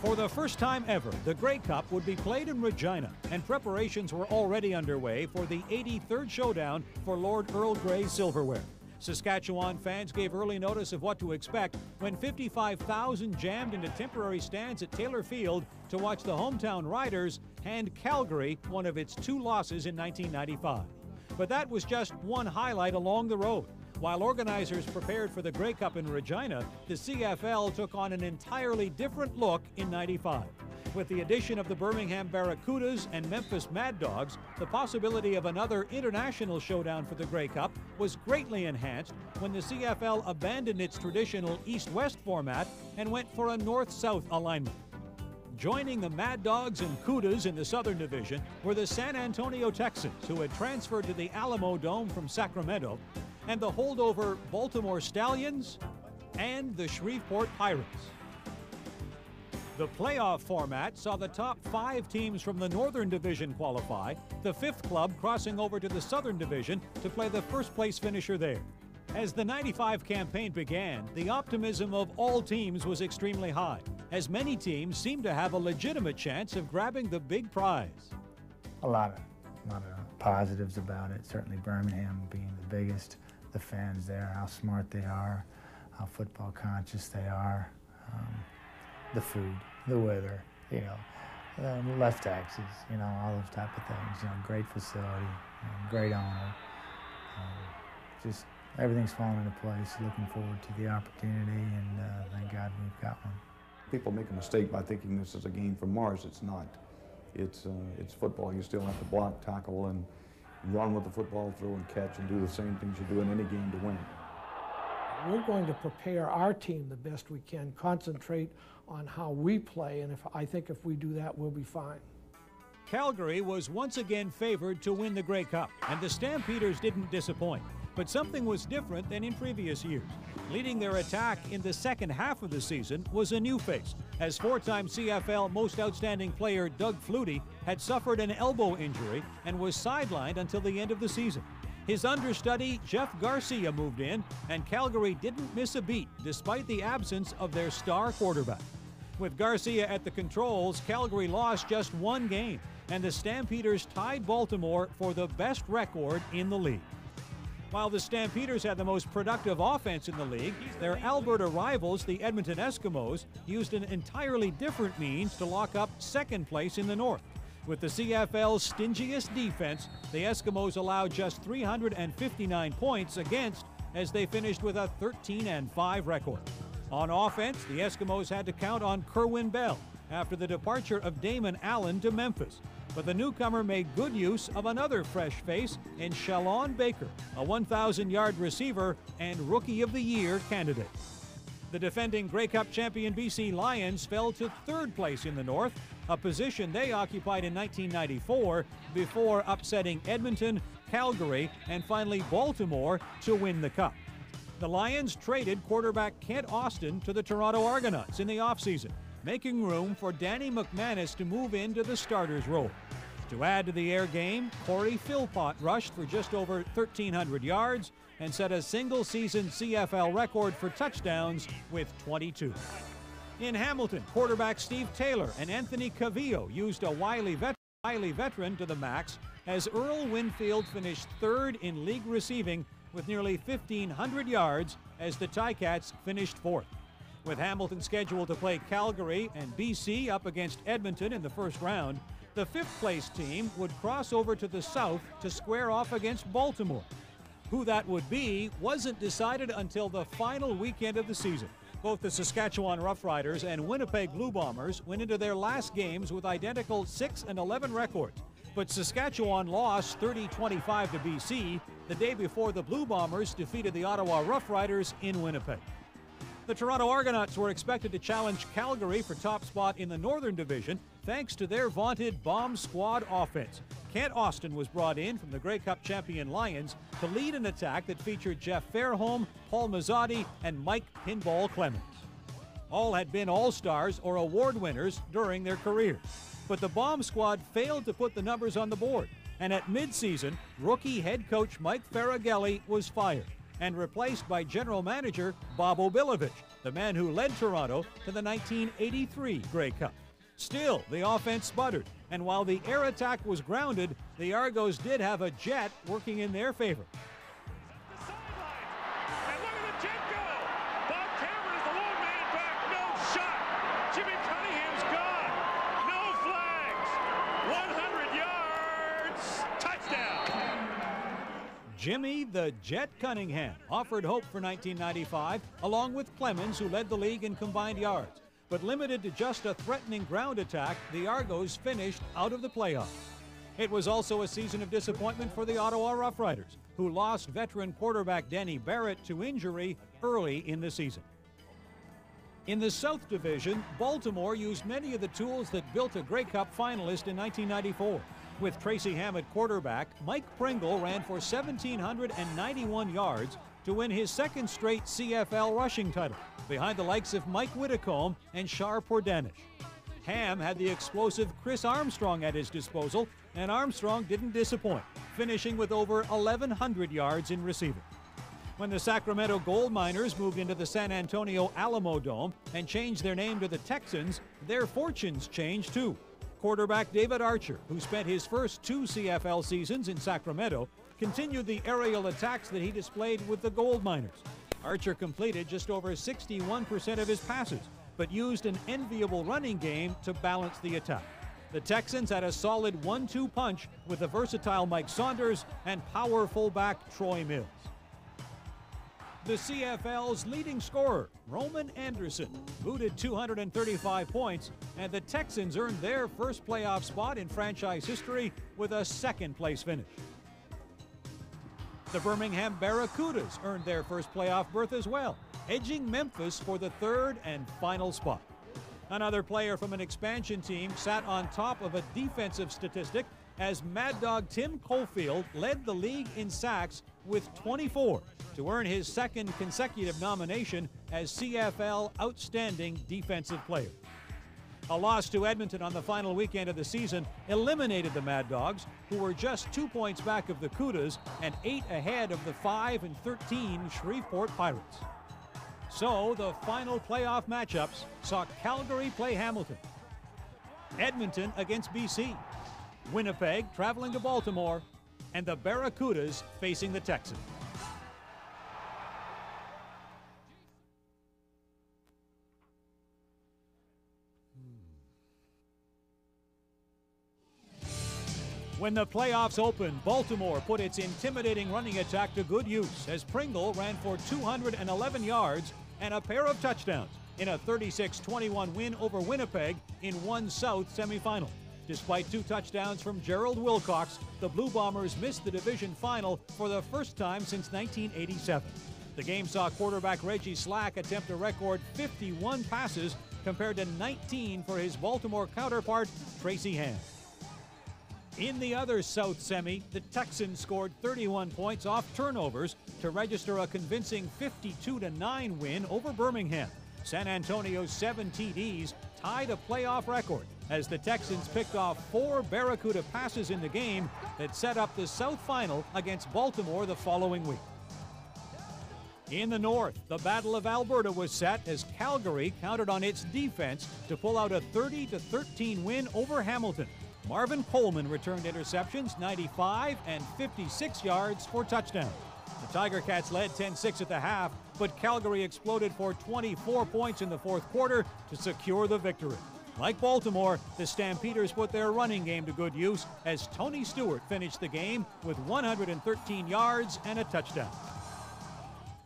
For the first time ever, the Grey Cup would be played in Regina, and preparations were already underway for the eighty-third showdown for Lord Earl Grey silverware. Saskatchewan fans gave early notice of what to expect when fifty-five thousand jammed into temporary stands at Taylor Field to watch the hometown Riders hand Calgary one of its two losses in nineteen ninety-five. But that was just one highlight along the road. While organizers prepared for the Grey Cup in Regina, the C F L took on an entirely different look in ninety-five. With the addition of the Birmingham Barracudas and Memphis Mad Dogs, the possibility of another international showdown for the Grey Cup was greatly enhanced when the C F L abandoned its traditional east-west format and went for a north-south alignment. Joining the Mad Dogs and Cudas in the Southern Division were the San Antonio Texans, who had transferred to the Alamo Dome from Sacramento, and the holdover Baltimore Stallions and the Shreveport Pirates. The playoff format saw the top five teams from the Northern Division qualify, the fifth club crossing over to the Southern Division to play the first place finisher there. As the ninety-five campaign began, the optimism of all teams was extremely high, as many teams seemed to have a legitimate chance of grabbing the big prize. A lot of, a lot of positives about it, certainly Birmingham being the biggest. The fans there, how smart they are, how football conscious they are, um, the food, the weather, you know, the less taxes, you know, all those type of things. You know, great facility, you know, great owner, um, just everything's falling into place. Looking forward to the opportunity, and uh, thank God we've got one. People make a mistake by thinking this is a game from Mars. It's not. It's uh, it's football. You still have to block, tackle, and run with the football, throw and catch, and do the same things you do in any game to win. We're going to prepare our team the best we can, concentrate on how we play, and if I think if we do that, we'll be fine. Calgary was once again favored to win the Grey Cup, and the Stampeders didn't disappoint. But something was different than in previous years. Leading their attack in the second half of the season was a new face, as four-time C F L Most Outstanding Player Doug Flutie had suffered an elbow injury and was sidelined until the end of the season. His understudy, Jeff Garcia, moved in, and Calgary didn't miss a beat despite the absence of their star quarterback. With Garcia at the controls, Calgary lost just one game, and the Stampeders tied Baltimore for the best record in the league. While the Stampeders had the most productive offense in the league, their Alberta rivals, the Edmonton Eskimos, used an entirely different means to lock up second place in the North. With the C F L's stingiest defense, the Eskimos allowed just three hundred fifty-nine points against, as they finished with a thirteen and five record. On offense, the Eskimos had to count on Kerwin Bell after the departure of Damon Allen to Memphis. But the newcomer made good use of another fresh face in Shalon Baker, a one thousand yard receiver and Rookie of the Year candidate. The defending Grey Cup champion B C Lions fell to third place in the North, a position they occupied in nineteen ninety-four before upsetting Edmonton, Calgary, and finally Baltimore to win the Cup. The Lions traded quarterback Kent Austin to the Toronto Argonauts in the offseason, making room for Danny McManus to move into the starter's role. To add to the air game, Corey Philpott rushed for just over thirteen hundred yards and set a single-season C F L record for touchdowns with twenty-two. In Hamilton, quarterback Steve Taylor and Anthony Cavillo used a wily vet- wily veteran to the max as Earl Winfield finished third in league receiving with nearly fifteen hundred yards as the Ticats finished fourth. With Hamilton scheduled to play Calgary and B C up against Edmonton in the first round, the fifth-place team would cross over to the south to square off against Baltimore. Who that would be wasn't decided until the final weekend of the season. Both the Saskatchewan Roughriders and Winnipeg Blue Bombers went into their last games with identical six and eleven records, but Saskatchewan lost thirty twenty-five to B C the day before the Blue Bombers defeated the Ottawa Roughriders in Winnipeg. The Toronto Argonauts were expected to challenge Calgary for top spot in the Northern Division thanks to their vaunted bomb squad offense. Kent Austin was brought in from the Grey Cup champion Lions to lead an attack that featured Jeff Fairholm, Paul Mazzotti, and Mike Pinball Clemens. All had been all-stars or award winners during their careers, but the bomb squad failed to put the numbers on the board, and at midseason, rookie head coach Mike Faragelli was fired and replaced by general manager Bob Obilovich, the man who led Toronto to the nineteen eighty-three Grey Cup. Still, the offense sputtered, and while the air attack was grounded, the Argos did have a jet working in their favor. Jimmy the Jet Cunningham offered hope for nineteen ninety-five, along with Clemens, who led the league in combined yards. But limited to just a threatening ground attack, the Argos finished out of the playoffs. It was also a season of disappointment for the Ottawa Roughriders, who lost veteran quarterback Danny Barrett to injury early in the season. In the South Division, Baltimore used many of the tools that built a Grey Cup finalist in nineteen ninety-four. With Tracy Hammett quarterback, Mike Pringle ran for one thousand seven hundred ninety-one yards to win his second straight C F L rushing title, behind the likes of Mike Whitcomb and Shar Pordanish. Ham had the explosive Chris Armstrong at his disposal, and Armstrong didn't disappoint, finishing with over eleven hundred yards in receiving. When the Sacramento Gold Miners moved into the San Antonio Alamodome and changed their name to the Texans, their fortunes changed too. Quarterback David Archer, who spent his first two C F L seasons in Sacramento, continued the aerial attacks that he displayed with the Gold Miners. Archer completed just over sixty-one percent of his passes, but used an enviable running game to balance the attack. The Texans had a solid one two punch with the versatile Mike Saunders and power fullback Troy Mills. The C F L's leading scorer, Roman Anderson, booted two hundred thirty-five points, and the Texans earned their first playoff spot in franchise history with a second-place finish. The Birmingham Barracudas earned their first playoff berth as well, edging Memphis for the third and final spot. Another player from an expansion team sat on top of a defensive statistic as Mad Dog Tim Cofield led the league in sacks with twenty-four to earn his second consecutive nomination as C F L Outstanding Defensive Player. A loss to Edmonton on the final weekend of the season eliminated the Mad Dogs, who were just two points back of the Cudas and eight ahead of the five and thirteen Shreveport Pirates. So the final playoff matchups saw Calgary play Hamilton, Edmonton against B C, Winnipeg traveling to Baltimore, and the Barracudas facing the Texans. When the playoffs opened, Baltimore put its intimidating running attack to good use as Pringle ran for two hundred eleven yards and a pair of touchdowns in a thirty-six twenty-one win over Winnipeg in one South semifinal. Despite two touchdowns from Gerald Wilcox, the Blue Bombers missed the division final for the first time since nineteen eighty-seven. The game saw quarterback Reggie Slack attempt a record fifty-one passes compared to nineteen for his Baltimore counterpart, Tracy Ham. In the other South semi, the Texans scored thirty-one points off turnovers to register a convincing fifty-two to nine win over Birmingham. San Antonio's seven T Ds tied a playoff record as the Texans picked off four Barracuda passes in the game that set up the South final against Baltimore the following week. In the North, the Battle of Alberta was set as Calgary counted on its defense to pull out a thirty to thirteen win over Hamilton. Marvin Coleman returned interceptions, ninety-five and fifty-six yards for touchdowns. The Tiger Cats led ten six at the half, but Calgary exploded for twenty-four points in the fourth quarter to secure the victory. Like Baltimore, the Stampeders put their running game to good use as Tony Stewart finished the game with one hundred thirteen yards and a touchdown.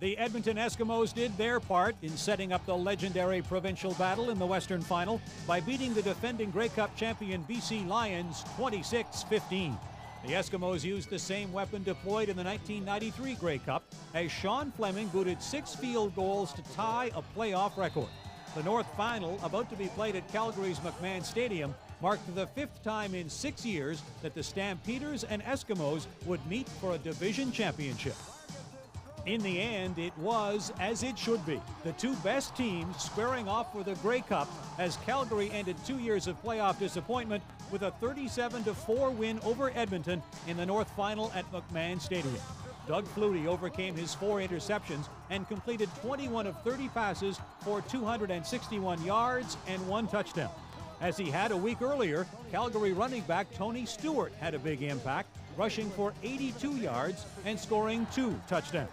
The Edmonton Eskimos did their part in setting up the legendary provincial battle in the Western Final by beating the defending Grey Cup champion B C Lions twenty-six fifteen. The Eskimos used the same weapon deployed in the nineteen ninety-three Grey Cup as Sean Fleming booted six field goals to tie a playoff record. The North Final, about to be played at Calgary's McMahon Stadium, marked the fifth time in six years that the Stampeders and Eskimos would meet for a division championship. In the end, it was as it should be. The two best teams squaring off for the Grey Cup as Calgary ended two years of playoff disappointment with a thirty-seven to four win over Edmonton in the North Final at McMahon Stadium. Doug Flutie overcame his four interceptions and completed twenty-one of thirty passes for two hundred sixty-one yards and one touchdown. As he had a week earlier, Calgary running back Tony Stewart had a big impact, rushing for eighty-two yards and scoring two touchdowns.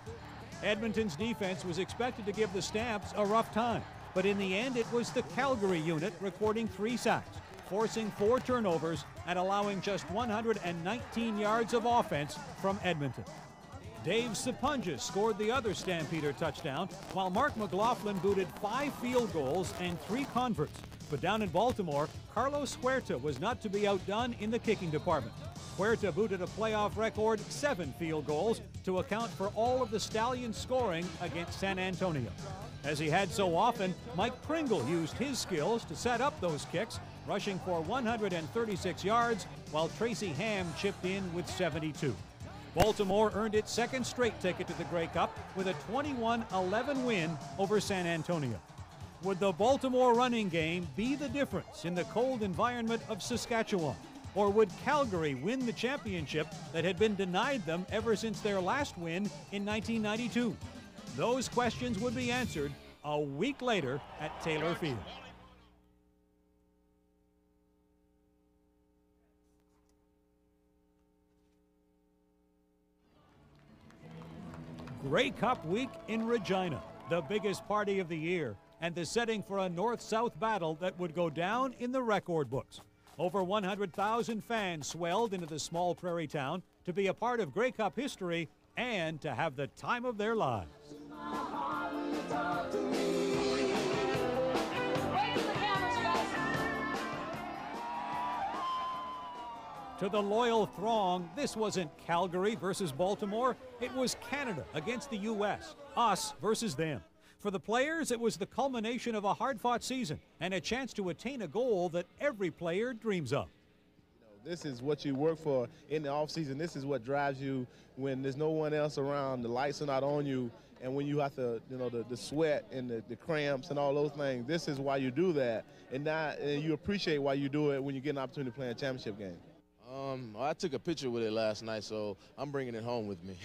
Edmonton's defense was expected to give the Stamps a rough time, but in the end it was the Calgary unit recording three sacks, forcing four turnovers and allowing just one hundred nineteen yards of offense from Edmonton. Dave Sapunjis scored the other Stampeder touchdown, while Mark McLaughlin booted five field goals and three converts. But down in Baltimore, Carlos Huerta was not to be outdone in the kicking department. Huerta booted a playoff record seven field goals to account for all of the Stallions scoring against San Antonio. As he had so often, Mike Pringle used his skills to set up those kicks, rushing for one hundred thirty-six yards, while Tracy Ham chipped in with seventy-two. Baltimore earned its second straight ticket to the Grey Cup with a twenty-one eleven win over San Antonio. Would the Baltimore running game be the difference in the cold environment of Saskatchewan? Or would Calgary win the championship that had been denied them ever since their last win in nineteen ninety-two? Those questions would be answered a week later at Taylor Field. Grey Cup week in Regina, the biggest party of the year, and the setting for a north-south battle that would go down in the record books. Over one hundred thousand fans swelled into the small prairie town to be a part of Grey Cup history and to have the time of their lives. To the loyal throng, this wasn't Calgary versus Baltimore. It was Canada against the U S, us versus them. For the players, it was the culmination of a hard-fought season and a chance to attain a goal that every player dreams of. This is what you work for in the offseason. This is what drives you when there's no one else around, the lights are not on you, and when you have to, you know, the, the sweat and the, the cramps and all those things. This is why you do that, and, not, and you appreciate why you do it when you get an opportunity to play in a championship game. Um, I took a picture with it last night, so I'm bringing it home with me.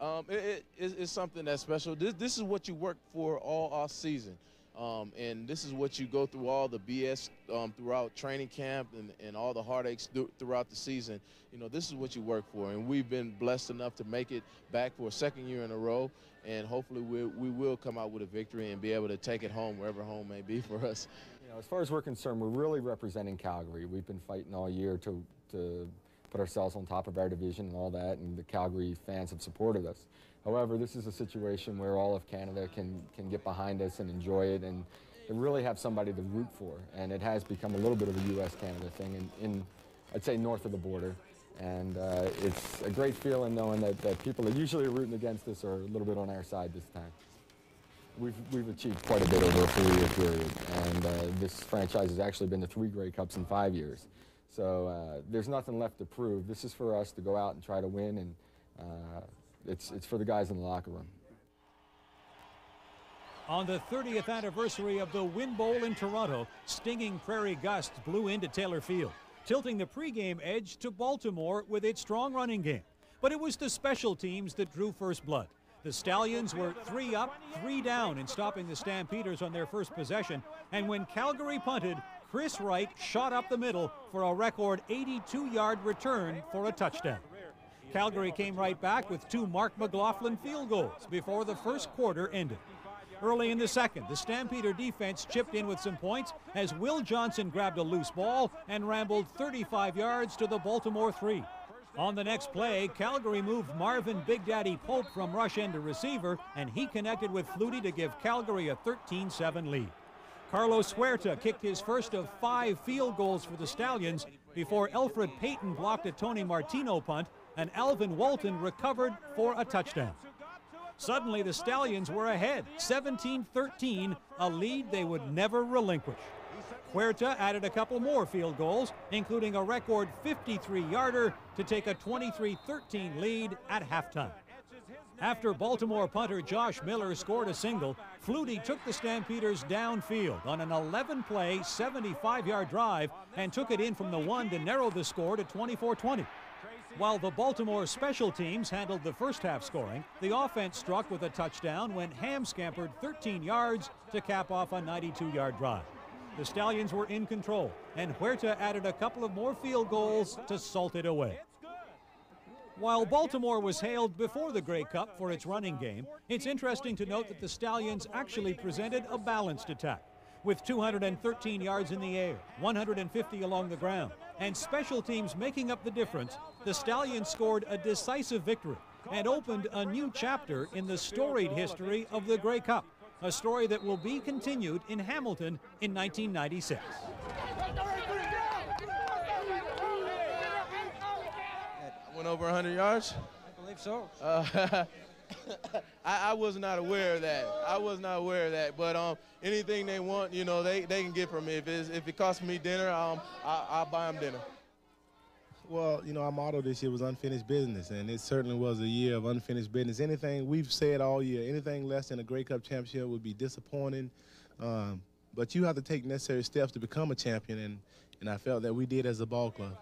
um, it, it, it's something that's special. This, this is what you work for all off season, um, and this is what you go through all the B S um, throughout training camp and, and all the heartaches th throughout the season. You know, this is what you work for, and we've been blessed enough to make it back for a second year in a row, and hopefully we, we will come out with a victory and be able to take it home wherever home may be for us. You know, as far as we're concerned, we're really representing Calgary. We've been fighting all year to, to put ourselves on top of our division and all that, and the Calgary fans have supported us. However, this is a situation where all of Canada can, can get behind us and enjoy it and really have somebody to root for. And it has become a little bit of a U S Canada thing in, in I'd say, north of the border. And uh, it's a great feeling knowing that, that people that usually are rooting against us are a little bit on our side this time. We've, we've achieved quite a bit over a four-year period, and uh, this franchise has actually been to three Grey Cups in five years. So uh, there's nothing left to prove. This is for us to go out and try to win, and uh, it's, it's for the guys in the locker room. On the thirtieth anniversary of the Win Bowl in Toronto, stinging prairie gusts blew into Taylor Field, tilting the pregame edge to Baltimore with its strong running game. But it was the special teams that drew first blood. The Stallions were three up, three down in stopping the Stampeders on their first possession, and when Calgary punted, Chris Wright shot up the middle for a record eighty-two yard return for a touchdown. Calgary came right back with two Mark McLaughlin field goals before the first quarter ended. Early in the second, the Stampeder defense chipped in with some points as Will Johnson grabbed a loose ball and rambled thirty-five yards to the Baltimore three. On the next play, Calgary moved Marvin Big Daddy Pope from rush end to receiver, and he connected with Flutie to give Calgary a thirteen seven lead. Carlos Huerta kicked his first of five field goals for the Stallions before Elfrid Payton blocked a Tony Martino punt, and Alvin Walton recovered for a touchdown. Suddenly, the Stallions were ahead, seventeen thirteen, a lead they would never relinquish. Huerta added a couple more field goals, including a record fifty-three yarder to take a twenty-three thirteen lead at halftime. After Baltimore punter Josh Miller scored a single, Flutie took the Stampeders downfield on an eleven play, seventy-five yard drive and took it in from the one to narrow the score to twenty-four twenty. While the Baltimore special teams handled the first half scoring, the offense struck with a touchdown when Ham scampered thirteen yards to cap off a ninety-two yard drive. The Stallions were in control, and Huerta added a couple of more field goals to salt it away. While Baltimore was hailed before the Grey Cup for its running game, it's interesting to note that the Stallions actually presented a balanced attack, with two hundred thirteen yards in the air, one hundred fifty along the ground, and special teams making up the difference. The Stallions scored a decisive victory and opened a new chapter in the storied history of the Grey Cup, a story that will be continued in Hamilton in nineteen ninety-six. Went over one hundred yards? I believe so. Uh, I, I was not aware of that. I was not aware of that. But um, anything they want, you know, they, they can get from me. If, it's, if it costs me dinner, um, I, I'll buy them dinner. Well, you know, our motto this year was unfinished business, and it certainly was a year of unfinished business. Anything we've said all year, anything less than a Grey Cup championship would be disappointing. Um, but you have to take necessary steps to become a champion, and, and I felt that we did as a ball club.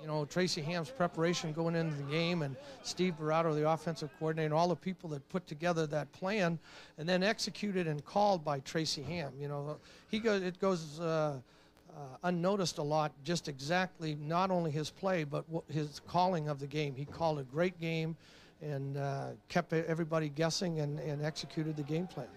You know, Tracy Ham's preparation going into the game, and Steve Barato, the offensive coordinator, and all the people that put together that plan and then executed and called by Tracy Ham. You know, he goes, it goes uh, uh, unnoticed a lot, just exactly not only his play, but his calling of the game. He called a great game and uh, kept everybody guessing and, and executed the game plan.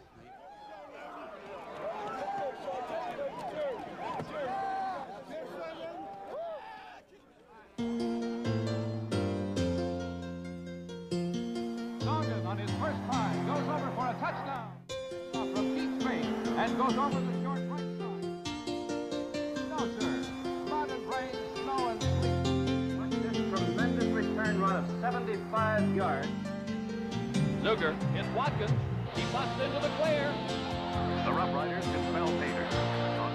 Watkins, he busts into the clear. The Rough Riders can smell Tater.